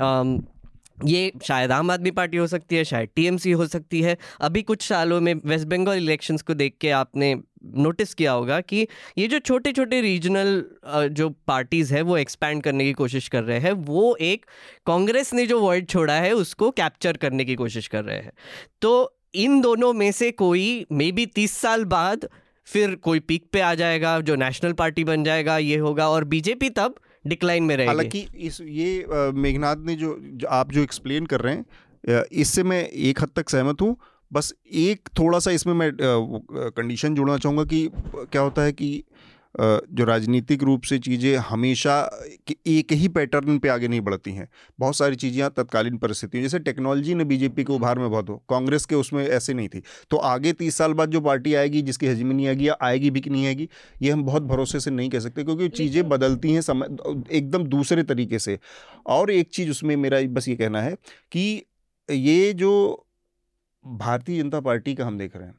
uh, ये शायद आम आदमी पार्टी हो सकती है, शायद टीएमसी हो सकती है। अभी कुछ सालों में वेस्ट बंगाल इलेक्शंस को देख के आपने नोटिस किया होगा कि ये जो छोटे छोटे रीजनल जो पार्टीज़ है वो एक्सपैंड करने की कोशिश कर रहे हैं, वो एक कांग्रेस ने जो वर्ड छोड़ा है उसको कैप्चर करने की कोशिश कर रहे हैं। तो इन दोनों में से कोई मे बी तीस साल बाद फिर कोई पीक पे आ जाएगा जो नेशनल पार्टी बन जाएगा, ये होगा और बीजेपी तब डिक्लाइन में रहेगी। हालांकि इस ये मेघनाथ ने जो, जो आप जो एक्सप्लेन कर रहे हैं इससे मैं एक हद तक सहमत हूँ। बस एक थोड़ा सा इसमें मैं कंडीशन जोड़ना चाहूँगा कि क्या होता है कि जो राजनीतिक रूप से चीज़ें हमेशा एक ही पैटर्न पे आगे नहीं बढ़ती हैं। बहुत सारी चीज़ें तत्कालीन परिस्थितियों, जैसे टेक्नोलॉजी ने बीजेपी को उभार में बहुत हो, कांग्रेस के उसमें ऐसे नहीं थी। तो आगे तीस साल बाद जो पार्टी आएगी जिसकी हज में नहीं आएगी या आएगी भी कि नहीं आएगी ये हम बहुत भरोसे से नहीं कह सकते क्योंकि चीज़ें बदलती हैं समय एकदम दूसरे तरीके से। और एक चीज़ उसमें मेरा बस ये कहना है कि ये जो भारतीय जनता पार्टी का हम देख रहे हैं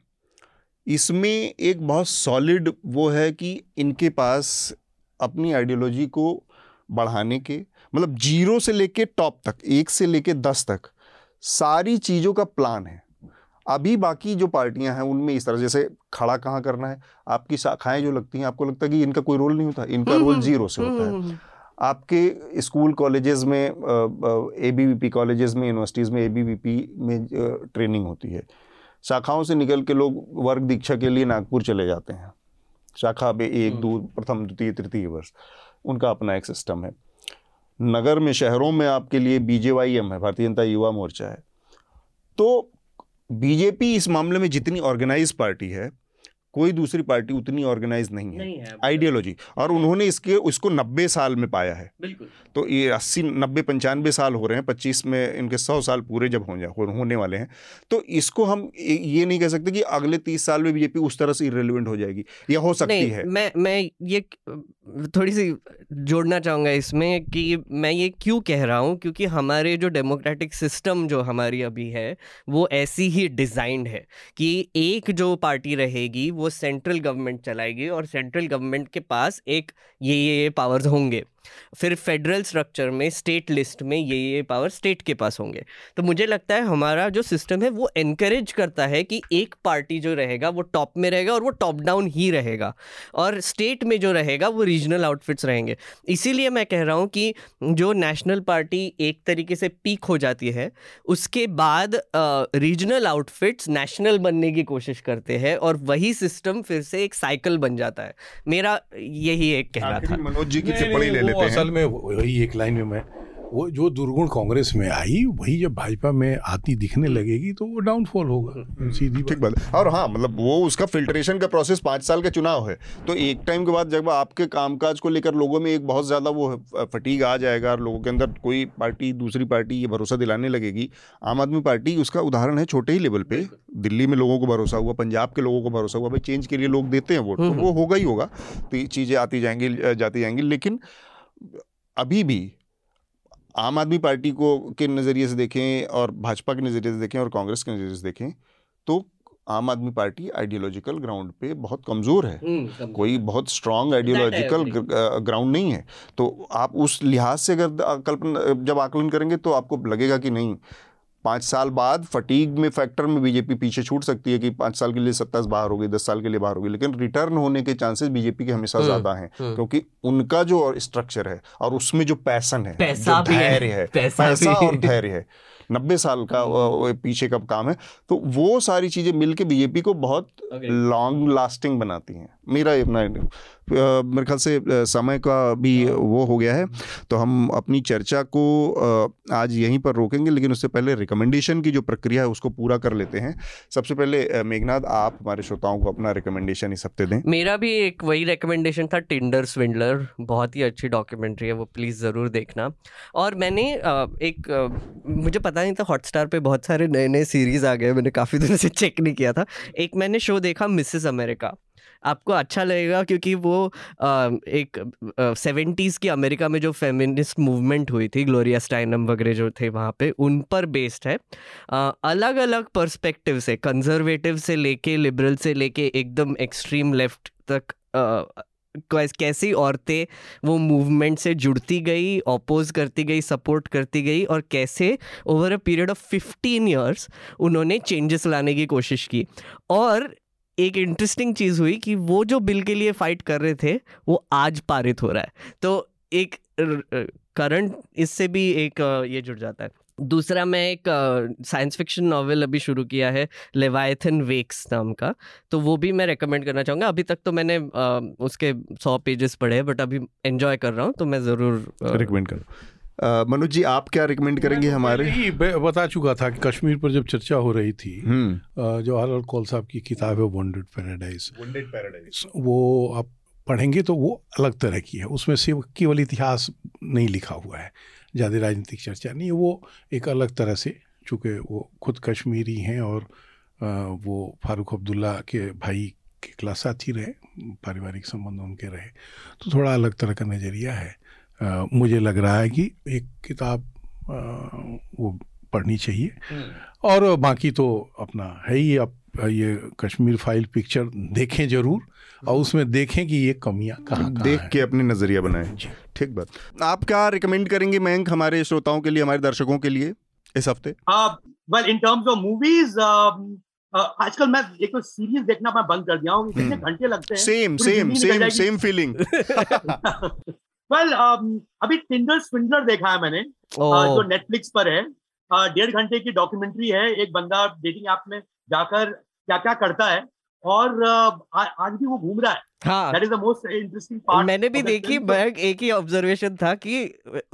इसमें एक बहुत सॉलिड वो है कि इनके पास अपनी आइडियोलॉजी को बढ़ाने के, मतलब जीरो से लेके टॉप तक, एक से लेके दस तक सारी चीज़ों का प्लान है। अभी बाकी जो पार्टियां हैं उनमें इस तरह जैसे खड़ा कहाँ करना है, आपकी शाखाएं जो लगती हैं आपको लगता है कि इनका कोई रोल नहीं होता, इनका रोल जीरो से होता है। आपके स्कूल कॉलेजेस में A B V P colleges में, यूनिवर्सिटीज़ में ए बी वी पी में ट्रेनिंग होती है। शाखाओं से निकल के लोग वर्ग दीक्षा के लिए नागपुर चले जाते हैं। शाखा पे एक दो प्रथम द्वितीय तृतीय वर्ष उनका अपना एक सिस्टम है। नगर में शहरों में आपके लिए बीजेवाईएम है, भारतीय जनता युवा मोर्चा है। तो बीजेपी इस मामले में जितनी ऑर्गेनाइज पार्टी है कोई दूसरी पार्टी उतनी ऑर्गेनाइज नहीं है आइडियोलॉजी, और उन्होंने इसके उसको नब्बे साल में पाया है। बिल्कुल। तो ये अस्सी नब्बे पंचानवे साल हो रहे हैं, पच्चीस में इनके सौ साल पूरे जब हो जाए होने वाले हैं। तो इसको हम ये नहीं कह सकते कि अगले तीस साल में बीजेपी उस तरह से इर्रेलेवेंट हो जाएगी, या हो सकती है। मैं मैं ये थोड़ी सी जोड़ना चाहूँगा इसमें कि मैं ये क्यों कह रहा हूँ, क्योंकि हमारे जो डेमोक्रेटिक सिस्टम जो हमारी अभी है वो ऐसी ही डिज़ाइंड है कि एक जो पार्टी रहेगी वो सेंट्रल गवर्नमेंट चलाएगी और सेंट्रल गवर्नमेंट के पास एक ये ये, ये पावर्स होंगे, फिर फेडरल स्ट्रक्चर में स्टेट लिस्ट में ये ये पावर स्टेट के पास होंगे। तो मुझे लगता है हमारा जो सिस्टम है वो एनकरेज करता है कि एक पार्टी जो रहेगा वो टॉप में रहेगा और वो टॉप डाउन ही रहेगा, और स्टेट में जो रहेगा वो रीजनल आउटफिट्स रहेंगे। इसीलिए मैं कह रहा हूँ कि जो नेशनल पार्टी एक तरीके से पीक हो जाती है, उसके बाद रीजनल आउटफिट्स नेशनल बनने की कोशिश करते हैं और वही सिस्टम फिर से एक साइकिल बन जाता है। मेरा यही एक कहना था। मनोज जी की टिप्पणी ले लेते हैं। असल में वही एक लाइन में मैं वो जो दुर्गुण कांग्रेस में आई वही जब भाजपा में आती दिखने लगेगी तो वो डाउनफॉल होगा, सीधी ठीक बात। और हाँ मतलब वो उसका फिल्ट्रेशन का प्रोसेस पाँच साल का चुनाव है, तो एक टाइम के बाद जब आपके कामकाज को लेकर लोगों में एक बहुत ज़्यादा वो फटीग आ जाएगा और लोगों के अंदर कोई पार्टी दूसरी पार्टी ये भरोसा दिलाने लगेगी। आम आदमी पार्टी उसका उदाहरण है, छोटे ही लेवल पर दिल्ली में लोगों को भरोसा हुआ, पंजाब के लोगों को भरोसा हुआ, भाई चेंज के लिए लोग देते हैं वोट, तो वो होगा ही होगा। तो ये चीज़ें आती जाएंगी जाती जाएंगी, लेकिन अभी भी आम आदमी पार्टी को के नज़रिए से देखें और भाजपा के नज़रिए से देखें और कांग्रेस के नज़रिए से देखें तो आम आदमी पार्टी आइडियोलॉजिकल ग्राउंड पे बहुत कमज़ोर है, कमजोर कोई है। बहुत स्ट्रॉन्ग आइडियोलॉजिकल ग्राउंड नहीं है। तो आप उस लिहाज से अगर कल्पना जब आकलन करेंगे तो आपको लगेगा कि नहीं, पाँच साल बाद फटीग में फैक्टर में बीजेपी पीछे छूट सकती है कि पाँच साल के लिए सत्ता से बाहर हो गई, दस साल के लिए बाहर हो गई, लेकिन रिटर्न होने के चांसेस बीजेपी के हमेशा ज़्यादा हैं क्योंकि उनका जो स्ट्रक्चर है और उसमें जो पैसन है, पैसा जो धैर्य है, पैसा, पैसा और धैर्य है, नब्बे साल का पीछे का काम है, तो वो सारी चीज़ें मिलके बीजेपी को बहुत लॉन्ग लास्टिंग बनाती हैं। मेरा अपना मेरे ख्याल से समय का भी वो हो गया है, तो हम अपनी चर्चा को आज यहीं पर रोकेंगे, लेकिन उससे पहले रिकमेंडेशन की जो प्रक्रिया है उसको पूरा कर लेते हैं। सबसे पहले मेघनाथ, आप हमारे श्रोताओं को अपना रिकमेंडेशन इस हफ्ते दें। मेरा भी एक वही रिकमेंडेशन था, टिंडर स्विंडलर, बहुत ही अच्छी डॉक्यूमेंट्री है, वो प्लीज़ ज़रूर देखना। और मैंने एक, मुझे पता नहीं था हॉटस्टार पे बहुत सारे नए नए सीरीज़ आ गए, मैंने काफ़ी दिनों से चेक नहीं किया था। एक मैंने शो देखा मिसेस अमेरिका, आपको अच्छा लगेगा क्योंकि वो आ, एक सेवेंटीज़ की अमेरिका में जो फेमिनिस्ट मूवमेंट हुई थी, ग्लोरिया स्टाइनम वगैरह जो थे वहाँ पे, उन पर बेस्ड है। आ, अलग अलग पर्सपेक्टिव से, कंजर्वेटिव से लेके लिबरल से लेके एकदम एक्सट्रीम लेफ्ट तक आ, कैसी औरतें वो मूवमेंट से जुड़ती गई, अपोज करती गई, सपोर्ट करती गई, और कैसे over a period of fifteen years उन्होंने चेंजेस लाने की कोशिश की। और एक इंटरेस्टिंग चीज़ हुई कि वो जो बिल के लिए फाइट कर रहे थे वो आज पारित हो रहा है, तो एक करंट इससे भी एक ये जुड़ जाता है। दूसरा, मैं एक साइंस फिक्शन नॉवेल अभी शुरू किया है, लेवायथन वेक्स नाम का, तो वो भी मैं रेकमेंड करना चाहूँगा। अभी तक तो मैंने आ, उसके सौ पेजेस पढ़े हैं, बट अभी एंजॉय कर रहा हूँ, तो मैं ज़रूर रेकमेंड करूँ। मनोज जी, आप क्या रिकमेंड करेंगे? हमारे ही बता चुका था कि कश्मीर पर जब चर्चा हो रही थी, जवाहर लाल कौल साहब की किताब है वंडेड पैराडाइज, वंडेड पैराडाइज, वो आप पढ़ेंगे तो वो अलग तरह की है, उसमें सिर्फ केवल इतिहास नहीं लिखा हुआ है, ज़्यादा राजनीतिक चर्चा नहीं है, वो एक अलग तरह से, चूँकि वो खुद कश्मीरी हैं और वो फारूक अब्दुल्ला के भाई के क्लास साथी रहे, पारिवारिक संबंध उनके रहे, तो थोड़ा अलग तरह का नज़रिया है। Uh, मुझे लग रहा है कि एक किताब uh, वो पढ़नी चाहिए, और बाकी तो अपना है ही। आप ये कश्मीर फाइल पिक्चर देखें जरूर, और उसमें देखें कि ये कमियाँ कहाँ देख के अपने नज़रिया बनाएं। ठीक बात, आप क्या रिकमेंड करेंगे मयंक हमारे श्रोताओं के लिए, हमारे दर्शकों के लिए इस हफ्ते? Well in terms of movies, आजकल मैं एक तो सीरीज देखना मैं बंद कर दिया हूँ, कितने घंटे लगते हैं। Same same same same feeling. Well, um, अभी टिंडर स्विंडलर देखा है मैंने, oh. uh, जो नेटफ्लिक्स पर है, uh, डेढ़ घंटे की डॉक्यूमेंट्री है। एक बंदा डेटिंग ऐप में जाकर क्या क्या करता है, और uh, आ, आज भी वो घूम रहा है। हाँ, that is the most interesting part. मैंने भी देखी, बैग एक ही ऑब्जर्वेशन था कि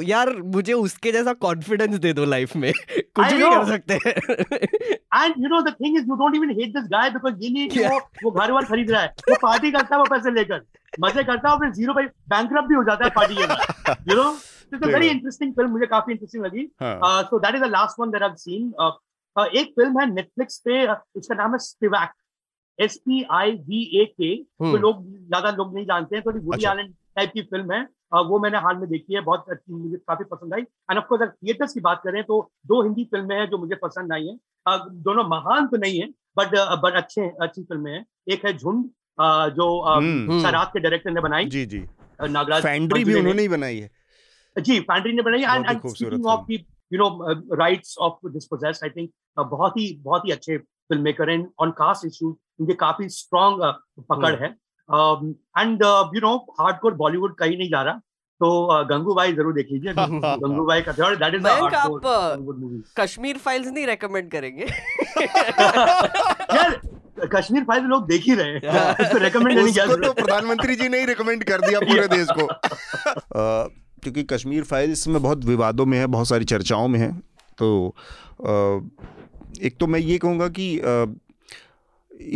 यार मुझे उसके जैसा कॉन्फिडेंस दे दो लाइफ में, कुछ भी कर सकते हैं। And you know the thing is you don't even hate this guy because ये नहीं कि वो वो घर वर खरीद रहा है, वो पार्टी करता है, वो पैसे लेकर मजे करता है, और फिर जीरो पे बैंकरप्ट भी हो जाता है पार्टी के बाद, you know. So it's a very interesting film, मुझे काफी इंटरेस्टिंग लगी। So that is the last one that I've seen. एक फिल्म है नेटफ्लिक्स पे, उसका नाम है Spivak, S P I V A K, लोग ज्यादा लोग नहीं जानते हैं, थोड़ी वुडी एलन टाइप की फिल्म है। वो मैंने हाल में देखी है, बहुत अच्छी, मुझे काफी पसंद आई। एंड ऑफकोर्स अगर थिएटर्स की बात करें तो दो हिंदी फिल्में हैं जो मुझे पसंद आई हैं, दोनों महान तो नहीं है बट बट अच्छे अच्छी फिल्में हैं। एक है झुंड जो शरात के डायरेक्टर ने बनाई, जी जी नागराज फैंड्री भी उन्होंने ही बनाई है, जी फैंड्री ने बनाई। And speaking of the you know rights of dispossessed, I think बहुत ही बहुत ही अच्छे फिल्म मेकर हैं। ऑन कास्ट इशू इनके काफी स्ट्रांग पकड़ है। And you know hardcore Bollywood कहीं नहीं जा रहा, तो गंगू बाई जरूर देख लीजिए। गंगू बाई का that is a hardcore Bollywood movie. Kashmir files नहीं रेकमेंड करेंगे यार, कश्मीर फाइल्स लोग देख ही रहे हैं, तो रेकमेंड नहीं किया। तो प्रधानमंत्री जी ने ही रेकमेंड कर दिया पूरे देश को, क्योंकि कश्मीर फाइल्स में बहुत विवादों में है, बहुत सारी चर्चाओं में है। तो एक तो मैं ये कहूँगा कि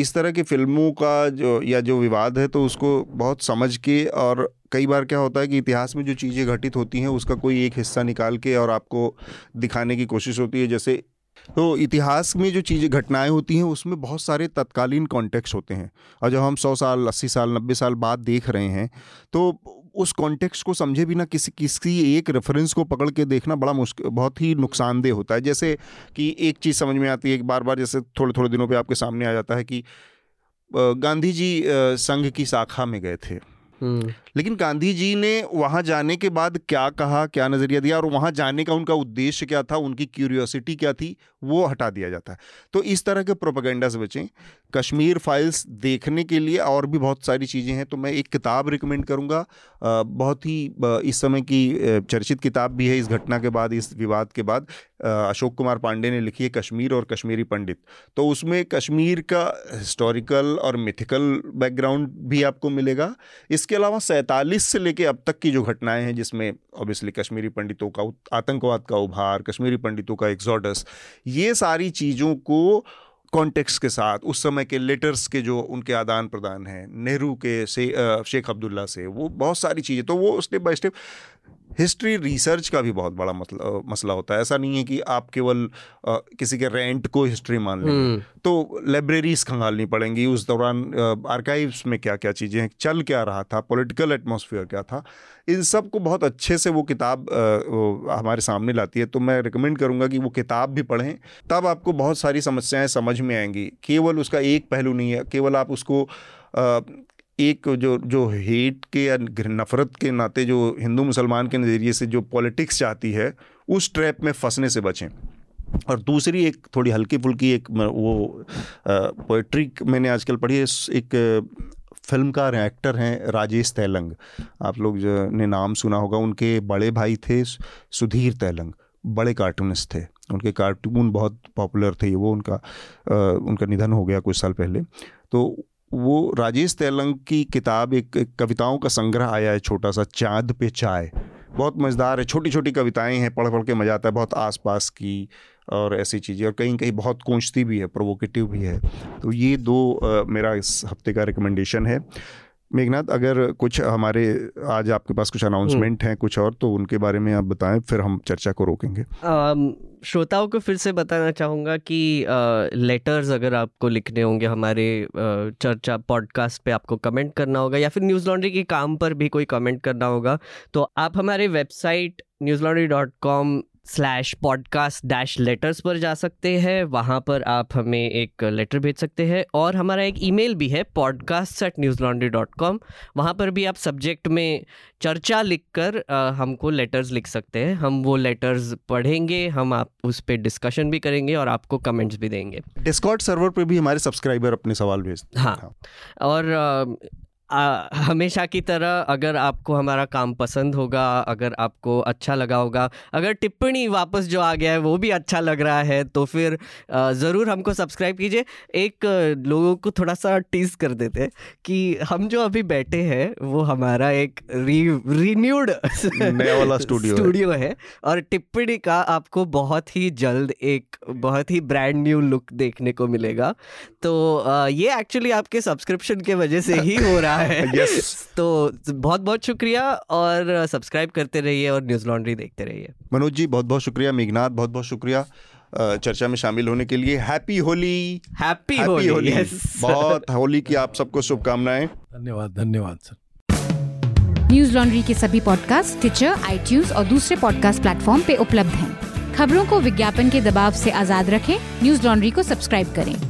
इस तरह की फिल्मों का जो या जो विवाद है तो उसको बहुत समझ के, और कई बार क्या होता है कि इतिहास में जो चीज़ें घटित होती हैं उसका कोई एक हिस्सा निकाल के और आपको दिखाने की कोशिश होती है। जैसे तो इतिहास में जो चीज़ें घटनाएं होती हैं उसमें बहुत सारे तत्कालीन कॉन्टेक्स्ट होते हैं, और जब हम सौ साल अस्सी साल नब्बे साल बाद देख रहे हैं तो उस कॉन्टेक्स्ट को समझे बिना किसी किसी एक रेफरेंस को पकड़ के देखना बड़ा मुश्किल, बहुत ही नुकसानदेह होता है। जैसे कि एक चीज़ समझ में आती है एक बार बार, जैसे थोड़े थोड़े दिनों पे आपके सामने आ जाता है कि गांधी जी संघ की शाखा में गए थे, लेकिन गांधी जी ने वहाँ जाने के बाद क्या कहा, क्या नज़रिया दिया, और वहाँ जाने का उनका उद्देश्य क्या था, उनकी क्यूरियोसिटी क्या थी, वो हटा दिया जाता है। तो इस तरह के प्रोपेगेंडा से बचें। कश्मीर फाइल्स देखने के लिए और भी बहुत सारी चीज़ें हैं, तो मैं एक किताब रिकमेंड करूँगा, बहुत ही इस समय की चर्चित किताब भी है इस घटना के बाद, इस विवाद के बाद, अशोक कुमार पांडे ने लिखी है कश्मीर और कश्मीरी पंडित। तो उसमें कश्मीर का हिस्टोरिकल और मिथिकल बैकग्राउंड भी आपको मिलेगा। इसके अलावा सैंतालीस से लेके अब तक की जो घटनाएं हैं, जिसमें ऑब्वियसली कश्मीरी पंडितों का आतंकवाद का उभार, कश्मीरी पंडितों का एग्जॉडस, ये सारी चीज़ों को कॉन्टेक्स्ट के साथ, उस समय के लेटर्स के जो उनके आदान प्रदान हैं नेहरू के से शेख अब्दुल्ला से, वो बहुत सारी चीज़ें, तो वो step by step history research का भी बहुत बड़ा मतलब मसला होता है। ऐसा नहीं है कि आप केवल किसी के रेंट को हिस्ट्री मान लें, तो लाइब्रेरीज खंगालनी पड़ेंगी उस दौरान, आर्काइव्स में क्या क्या चीज़ें हैं, चल क्या रहा था, पॉलिटिकल एटमॉस्फेयर क्या था, इन सब को बहुत अच्छे से वो किताब आ, हमारे सामने लाती है। तो मैं रिकमेंड करूँगा कि वो किताब भी पढ़ें, तब आपको बहुत सारी समस्याएँ समझ में आएंगी। केवल उसका एक पहलू नहीं है, केवल आप उसको आ, एक जो जो हेट के या नफ़रत के नाते जो हिंदू मुसलमान के नज़रिए से जो पॉलिटिक्स चाहती है, उस ट्रैप में फंसने से बचें। और दूसरी एक थोड़ी हल्की फुल्की एक वो पोएट्री मैंने आजकल पढ़ी है, एक फिल्मकार एक्टर हैं राजेश तैलंग, आप लोग जो ने नाम सुना होगा, उनके बड़े भाई थे सुधीर तैलंग, बड़े कार्टूनिस्ट थे, उनके कार्टून बहुत पॉपुलर थे। वो उनका आ, उनका निधन हो गया कुछ साल पहले। तो वो राजेश तेलंग की किताब एक, एक कविताओं का संग्रह आया है छोटा सा, चाँद पे चाय, बहुत मज़ेदार है, छोटी छोटी कविताएं हैं, पढ़ पढ़ के मज़ा आता है, बहुत आसपास की और ऐसी चीज़ें, और कहीं कहीं बहुत कोंचती भी है, प्रोवोकेटिव भी है। तो ये दो आ, मेरा इस हफ्ते का रिकमेंडेशन है। मेघनाथ, अगर कुछ हमारे आज आपके पास कुछ अनाउंसमेंट हैं कुछ और, तो उनके बारे में आप बताएं, फिर हम चर्चा को रोकेंगे। श्रोताओं को फिर से बताना चाहूँगा कि लेटर्स अगर आपको लिखने होंगे हमारे चर्चा पॉडकास्ट पे, आपको कमेंट करना होगा, या फिर न्यूज़ लॉन्ड्री के काम पर भी कोई कमेंट करना होगा, तो आप हमारे website Newslaundry dot com slash podcast dash letters पर जा सकते हैं। वहाँ पर आप हमें एक लेटर भेज सकते हैं, और हमारा एक ईमेल भी है podcast at Newslaundry dot com, वहाँ पर भी आप सब्जेक्ट में चर्चा लिखकर हमको लेटर्स लिख सकते हैं। हम वो लेटर्स पढ़ेंगे, हम आप उस पर डिस्कशन भी करेंगे और आपको कमेंट्स भी देंगे। डिस्कॉर्ड सर्वर पर भी हमारे सब्सक्राइबर अपने सवाल भेजते हैं। हाँ, और आ, आ, हमेशा की तरह अगर आपको हमारा काम पसंद होगा, अगर आपको अच्छा लगा होगा, अगर टिप्पणी वापस जो आ गया है वो भी अच्छा लग रहा है, तो फिर ज़रूर हमको सब्सक्राइब कीजिए। एक लोगों को थोड़ा सा टीज कर देते हैं कि हम जो अभी बैठे हैं वो हमारा एक री रिन्यूड नया वाला स्टूडियो स्टूडियो है।, है और टिप्पणी का आपको बहुत ही जल्द एक बहुत ही ब्रांड न्यू लुक देखने को मिलेगा। तो आ, ये एक्चुअली आपके सब्सक्रिप्शन के वजह से ही हो रहा है। yes. तो बहुत बहुत शुक्रिया, और सब्सक्राइब करते रहिए और न्यूज़ लॉन्ड्री देखते रहिए। मनोज जी बहुत बहुत शुक्रिया, मेघनाथ बहुत बहुत शुक्रिया चर्चा में शामिल होने के लिए। Happy Holi, happy Holi, Holi. yes. बहुत होली की आप सबको शुभकामनाएं। धन्यवाद धन्यवाद सर। न्यूज लॉन्ड्री के सभी पॉडकास्ट ट्विचर, आईट्यूज और दूसरे पॉडकास्ट प्लेटफॉर्म पे उपलब्ध हैं। खबरों को विज्ञापन के दबाव से आजाद रखें, न्यूज लॉन्ड्री को सब्सक्राइब करें।